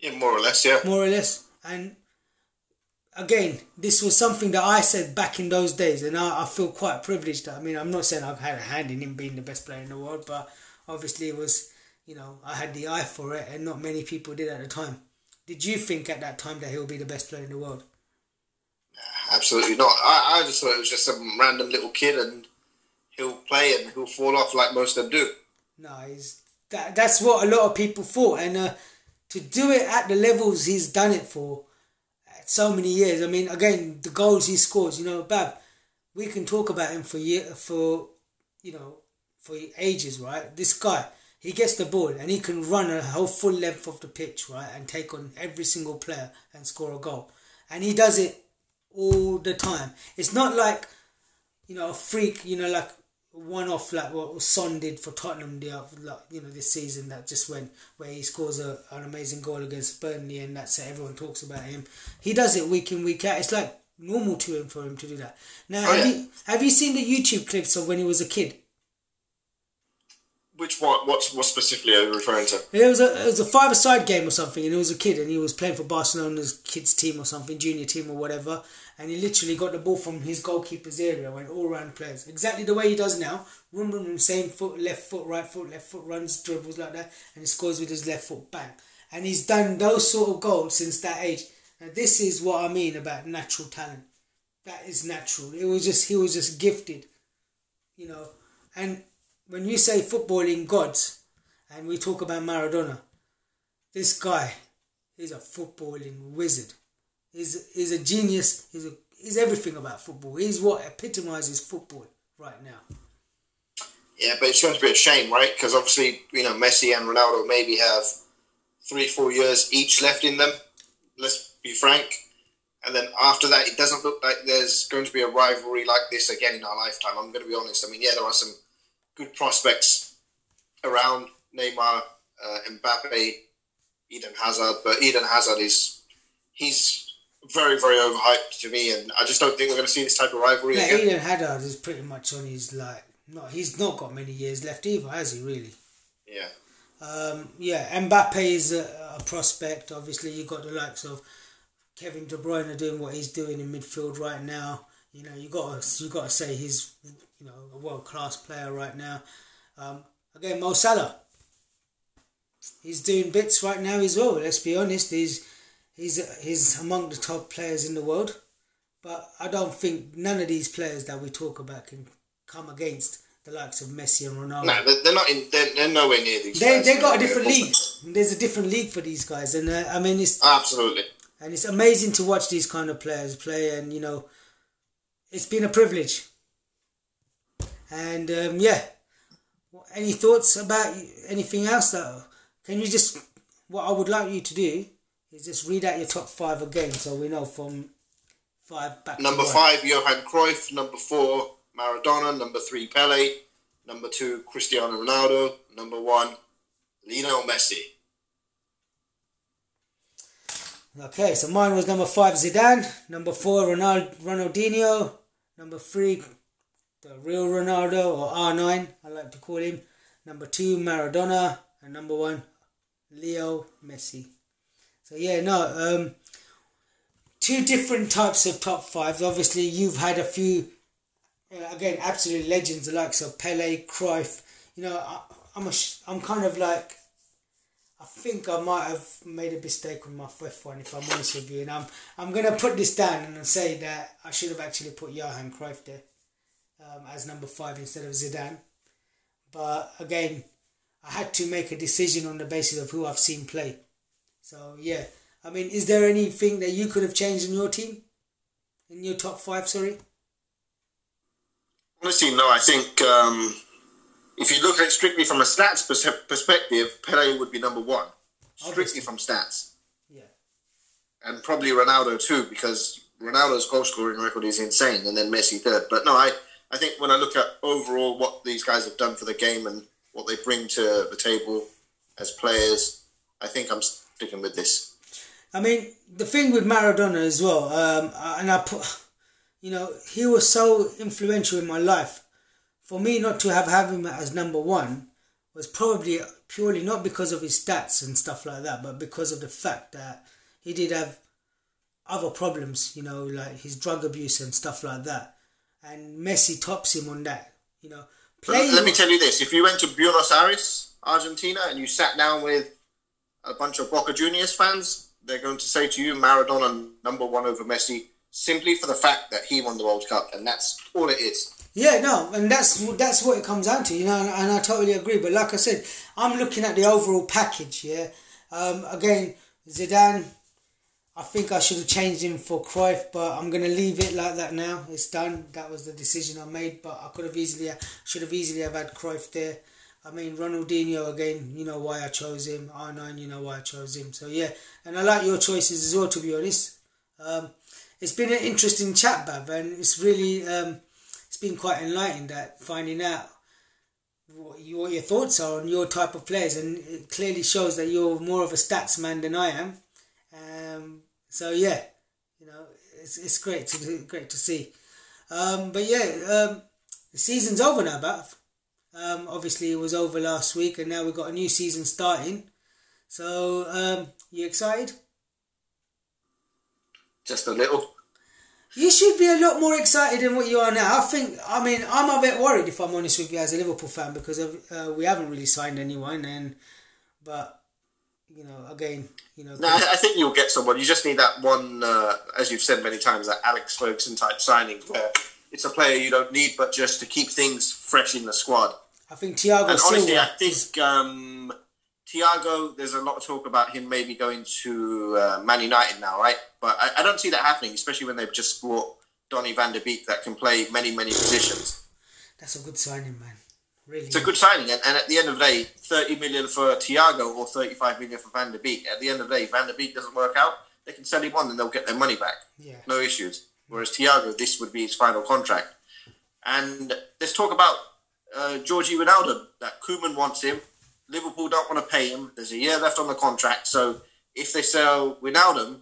Yeah, more or less, yeah. More or less. And again, this was something that I said back in those days, and I, I feel quite privileged. I mean, I'm not saying I've had a hand in him being the best player in the world, but obviously it was, you know, I had the eye for it, and not many people did at the time. Did you think at that time that he'll be the best player in the world? Absolutely not. I, I just thought it was just some random little kid, and he'll play and he'll fall off like most of them do. No, he's, that, that's what a lot of people thought. And uh, to do it at the levels he's done it for uh, so many years. I mean, again, the goals he scores, you know, Bab, we can talk about him for year, for, you know, for ages, right? This guy, he gets the ball and he can run a whole full length of the pitch, right? And take on every single player and score a goal. And he does it all the time. It's not like, you know, a freak, you know, like one-off, like what Son did for Tottenham the other, like, you know, this season that just went, where he scores a, an amazing goal against Burnley and that's it, everyone talks about him. He does it week in, week out. It's like normal to him for him to do that. Now, oh, have, yeah. you, have you seen the YouTube clips of when he was a kid? Which one? What, what specifically are you referring to? It was a, it was a five-a-side game or something, and he was a kid and he was playing for Barcelona's kids team or something, junior team or whatever. And he literally got the ball from his goalkeeper's area, went all round players. Exactly the way he does now. Room, room, room, same foot, left foot, right foot, left foot, runs, dribbles like that. And he scores with his left foot, bang. And he's done those sort of goals since that age. Now this is what I mean about natural talent. That is natural. It was just, he was just gifted. You know, and when you say footballing gods, and we talk about Maradona, this guy is a footballing wizard. He's, he's a genius. He's, a, he's everything about football. He's what epitomises football right now. Yeah, but it's going to be a shame, right? Because obviously, you know, Messi and Ronaldo maybe have three, four years each left in them. Let's be frank. And then after that, it doesn't look like there's going to be a rivalry like this again in our lifetime. I'm going to be honest. I mean, yeah, there are some good prospects around Neymar, uh, Mbappe, Eden Hazard. But Eden Hazard is... He's... very, very overhyped to me, and I just don't think we're going to see this type of rivalry yeah, again. Eden Hazard is pretty much on his, like, not, he's not got many years left either, has he, really? Yeah. Um, yeah, Mbappe is a, a prospect, obviously. You've got the likes of Kevin De Bruyne doing what he's doing in midfield right now. You know, you got to, you got to say he's, you know, a world-class player right now. Um, again, Mo Salah. He's doing bits right now as well, let's be honest. He's... He's, he's among the top players in the world. But I don't think none of these players that we talk about can come against the likes of Messi and Ronaldo. No, they're not in, they're, they're nowhere near these they, guys. They've got a different league. There's a different league for these guys. And uh, I mean, it's... Absolutely. And it's amazing to watch these kind of players play. And, you know, it's been a privilege. And, um, yeah. Any thoughts about anything else, though? Can you just... What I would like you to do... is just read out your top five again, so we know from five back. Number to five, Johan Cruyff. Number four, Maradona. Number three, Pelé. Number two, Cristiano Ronaldo. Number one, Lionel Messi. Okay, so mine was number five, Zidane. Number four, Ronald, Ronaldinho. Number three, the real Ronaldo, or R nine, I like to call him. Number two, Maradona. And number one, Leo Messi. So yeah, no, um, two different types of top fives. Obviously, you've had a few, you know, again, absolute legends, the likes of Pelé, Cruyff. You know, I, I'm a, I'm kind of like, I think I might have made a mistake with my fifth one, if I'm honest with you. And I'm I'm going to put this down and say that I should have actually put Johan Cruyff there um, as number five instead of Zidane. But again, I had to make a decision on the basis of who I've seen play. So yeah, I mean, is there anything that you could have changed in your team? In your top five, sorry? Honestly, no. I think um, if you look at it strictly from a stats perspective, Pelé would be number one. Strictly Obviously. From stats. Yeah. And probably Ronaldo too, because Ronaldo's goal scoring record is insane, and then Messi third. But no, I, I think when I look at overall what these guys have done for the game and what they bring to the table as players, I think I'm sticking with this. I mean, the thing with Maradona as well, um, and I put, you know, he was so influential in my life. For me not to have, have him as number one was probably purely not because of his stats and stuff like that, but because of the fact that he did have other problems, you know, like his drug abuse and stuff like that. And Messi tops him on that, you know. Playing... Let me tell you this, if you went to Buenos Aires, Argentina, and you sat down with a bunch of Boca Juniors fans, they're going to say to you, Maradona number one over Messi, simply for the fact that he won the World Cup, and that's all it is. Yeah, no, and that's that's what it comes down to, you know, and, and I totally agree. But like I said, I'm looking at the overall package, yeah. Um, again, Zidane, I think I should have changed him for Cruyff, but I'm going to leave it like that now. It's done. That was the decision I made, but I could have easily, should have easily have had Cruyff there. I mean, Ronaldinho, again, you know why I chose him. R nine, you know why I chose him. So, yeah. And I like your choices as well, to be honest. Um, it's been an interesting chat, Bab. And it's really, um, it's been quite enlightening that finding out what, you, what your thoughts are on your type of players. And it clearly shows that you're more of a stats man than I am. Um, so, yeah. You know, it's it's great to great to see. Um, but, yeah, um, the season's over now, Bab. Um, obviously, it was over last week, and now we've got a new season starting. So, um, you excited? Just a little. You should be a lot more excited than what you are now. I think, I mean, I'm a bit worried, if I'm honest with you, as a Liverpool fan, because uh, we haven't really signed anyone. And but, you know, again, you know. No, I think you'll get someone. You just need that one, uh, as you've said many times, that Alex Ferguson type signing where it's a player you don't need, but just to keep things fresh in the squad. I think Thiago. And honestly, Silva. I think um, Thiago. There's a lot of talk about him maybe going to uh, Man United now, right? But I, I don't see that happening, especially when they've just brought Donny van de Beek, that can play many, many positions. That's a good signing, man. Really, it's a good signing, and, and at the end of the day, thirty million for Thiago or thirty-five million for Van de Beek. At the end of the day, Van de Beek doesn't work out, they can sell him on, and they'll get their money back. Yeah, no issues. Whereas Thiago, this would be his final contract. And let's talk about uh, Georgie Wijnaldum, that Koeman wants him. Liverpool don't want to pay him. There's a year left on the contract. So if they sell Wijnaldum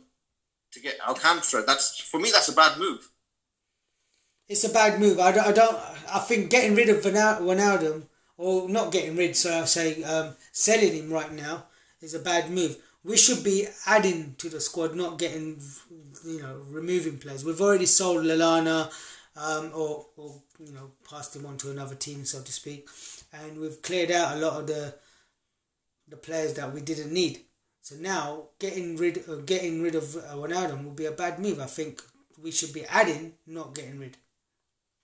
to get Alcantara, that's, for me, that's a bad move. It's a bad move. I don't, I, don't, I think getting rid of Wijnaldum, or not getting rid, so I'll say um, selling him right now, is a bad move. We should be adding to the squad, not getting, you know, removing players. We've already sold Lallana, um, or, or, you know, passed him on to another team, so to speak. And we've cleared out a lot of the the players that we didn't need. So now getting rid of, getting rid of Wijnaldum will be a bad move. I think we should be adding, not getting rid.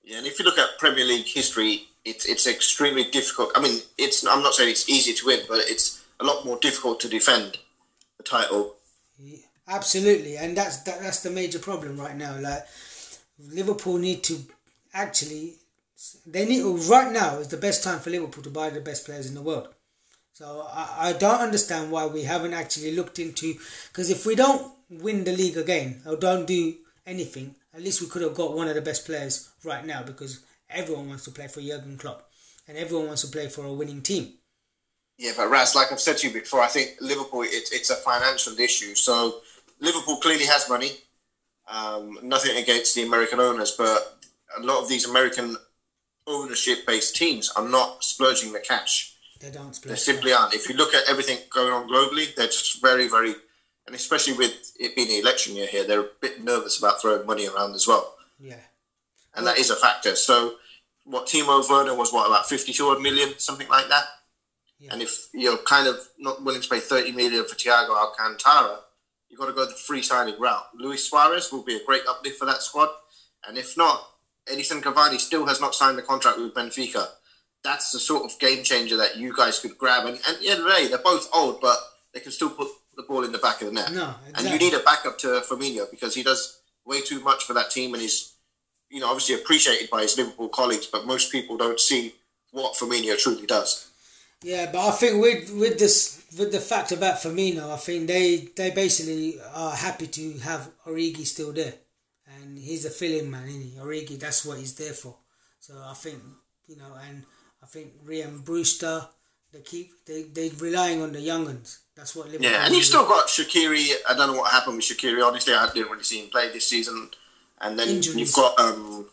Yeah, and if you look at Premier League history, it's it's extremely difficult. I mean, it's I'm not saying it's easy to win, but it's a lot more difficult to defend the title. Yeah, absolutely, and that's that, that's the major problem right now. Like Liverpool need to actually, they need right now is the best time for Liverpool to buy the best players in the world. So I, I don't understand why we haven't actually looked into, because if we don't win the league again or don't do anything, at least we could have got one of the best players right now, because everyone wants to play for Jurgen Klopp and everyone wants to play for a winning team. Yeah, but Raz, like I've said to you before, I think Liverpool, it, it's a financial issue. So Liverpool clearly has money. Um, nothing against the American owners, but a lot of these American ownership-based teams are not splurging the cash. They don't splurge. They simply aren't. If you look at everything going on globally, they're just very, very... And especially with it being the election year here, they're a bit nervous about throwing money around as well. Yeah. And well, that is a factor. So what Timo Werner was, what, about fifty-two million, something like that? Yeah. And if you're kind of not willing to pay thirty million for Thiago Alcantara, you've got to go the free signing route. Luis Suarez will be a great uplift for that squad. And if not, Edison Cavani still has not signed the contract with Benfica. That's the sort of game changer that you guys could grab. And, and at the end of the day, they're both old, but they can still put the ball in the back of the net. No, exactly. And you need a backup to Firmino because he does way too much for that team, and he's, you know, obviously appreciated by his Liverpool colleagues, but most people don't see what Firmino truly does. Yeah, but I think with with this with the fact about Firmino, I think they they basically are happy to have Origi still there, and he's a fill-in man, isn't he? Origi, that's what he's there for. So I think, you know, and I think Rian Brewster, they keep they they relying on the young ones. That's what Liverpool. Yeah, and you've still got Shaqiri. I don't know what happened with Shaqiri. Honestly, I didn't really see him play this season. And then Injuries. You've got um,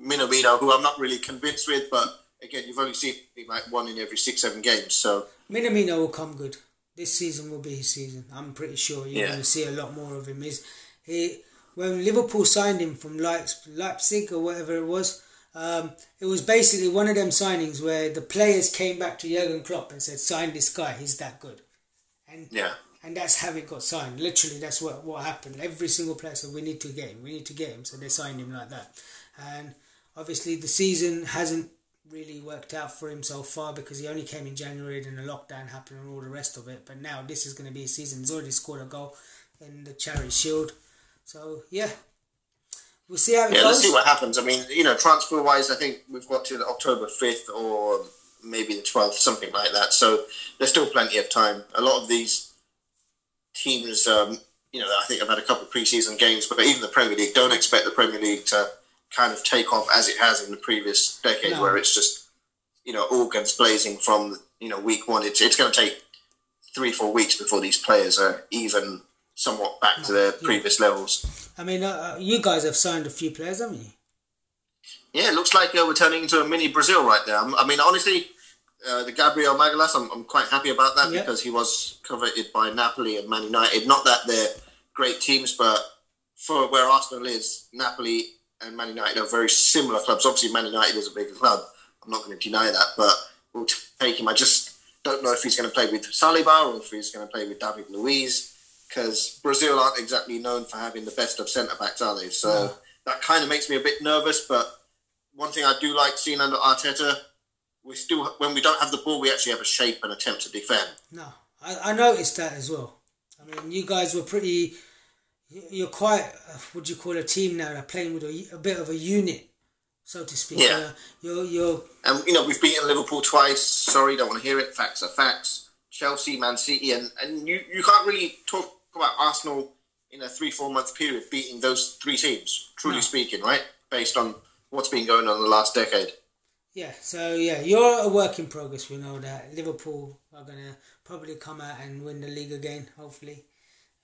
Minamino, who I'm not really convinced with, but again, you've only seen like one in every six, seven games. So Minamino will come good. This season will be his season. I'm pretty sure you're yeah. going to see a lot more of him. He's, he when Liverpool signed him from Leipzig or whatever it was, um, it was basically one of them signings where the players came back to Jurgen Klopp and said, "Sign this guy. He's that good." And yeah. And that's how it got signed. Literally, that's what, what happened. Every single player said, we need to get him, we need to get him. So they signed him like that. And obviously the season hasn't really worked out for him so far because he only came in January, then the lockdown happened and all the rest of it. But now this is going to be his season. He's already scored a goal in the Charity Shield. So, yeah. We'll see how it yeah, goes. Yeah, let's see what happens. I mean, you know, transfer-wise, I think we've got to October fifth or maybe the twelfth, something like that. So there's still plenty of time. A lot of these teams, um, you know, I think I've had a couple of pre-season games, but even the Premier League, don't expect the Premier League to kind of take off as it has in the previous decade, no. where it's just, you know, all guns blazing from, you know, week one. It's it's going to take three, four weeks before these players are even somewhat back no, to their yeah. previous levels. I mean, uh, you guys have signed a few players, haven't you? Yeah, it looks like uh, we're turning into a mini Brazil right now. I mean, honestly, Uh, the Gabriel Magalas, I'm, I'm quite happy about that yep. because he was coveted by Napoli and Man United. Not that they're great teams, but for where Arsenal is, Napoli and Man United are very similar clubs. Obviously, Man United is a bigger club. I'm not going to deny that, but we'll take him. I just don't know if he's going to play with Saliba or if he's going to play with David Luiz, because Brazil aren't exactly known for having the best of centre-backs, are they? So mm. that kind of makes me a bit nervous, but one thing I do like seeing under Arteta, we still, when we don't have the ball, we actually have a shape and attempt to defend. No, I, I noticed that as well. I mean, you guys were pretty, you're quite, what do you call a team now, that playing with a, a bit of a unit, so to speak. Yeah. Uh, you're, you're... And, you know, we've beaten Liverpool twice. Sorry, don't want to hear it. Facts are facts. Chelsea, Man City, and, and you, you can't really talk about Arsenal in a three, four-month period beating those three teams, truly no. speaking, right? Based on what's been going on in the last decade. Yeah, so yeah, you're a work in progress. We know that Liverpool are going to probably come out and win the league again, hopefully.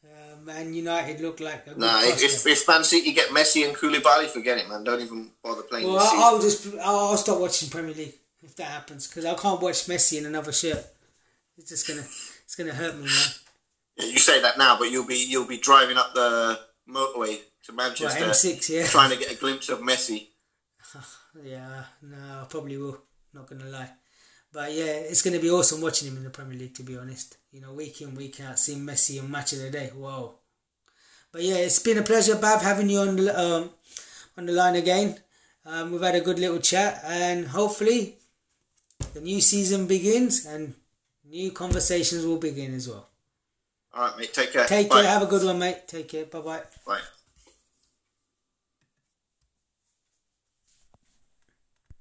Um, and United look like a good nah, if, if Man City get Messi and Koulibaly, forget it, man. Don't even bother playing well, this season. I'll just I'll stop watching Premier League if that happens, because I can't watch Messi in another shirt. It's just gonna it's gonna hurt me, man. Yeah, you say that now, but you'll be you'll be driving up the motorway to Manchester, well, M six, yeah, trying to get a glimpse of Messi. Yeah, no, I probably will, not going to lie. But yeah, it's going to be awesome watching him in the Premier League, to be honest. You know, week in, week out, seeing Messi and Match of the Day, wow. But yeah, it's been a pleasure, Bab, having you on the, um, on the line again. Um, we've had a good little chat, and hopefully the new season begins and new conversations will begin as well. All right, mate, take care. Take Bye. care, have a good one, mate. Take care, bye-bye. Bye.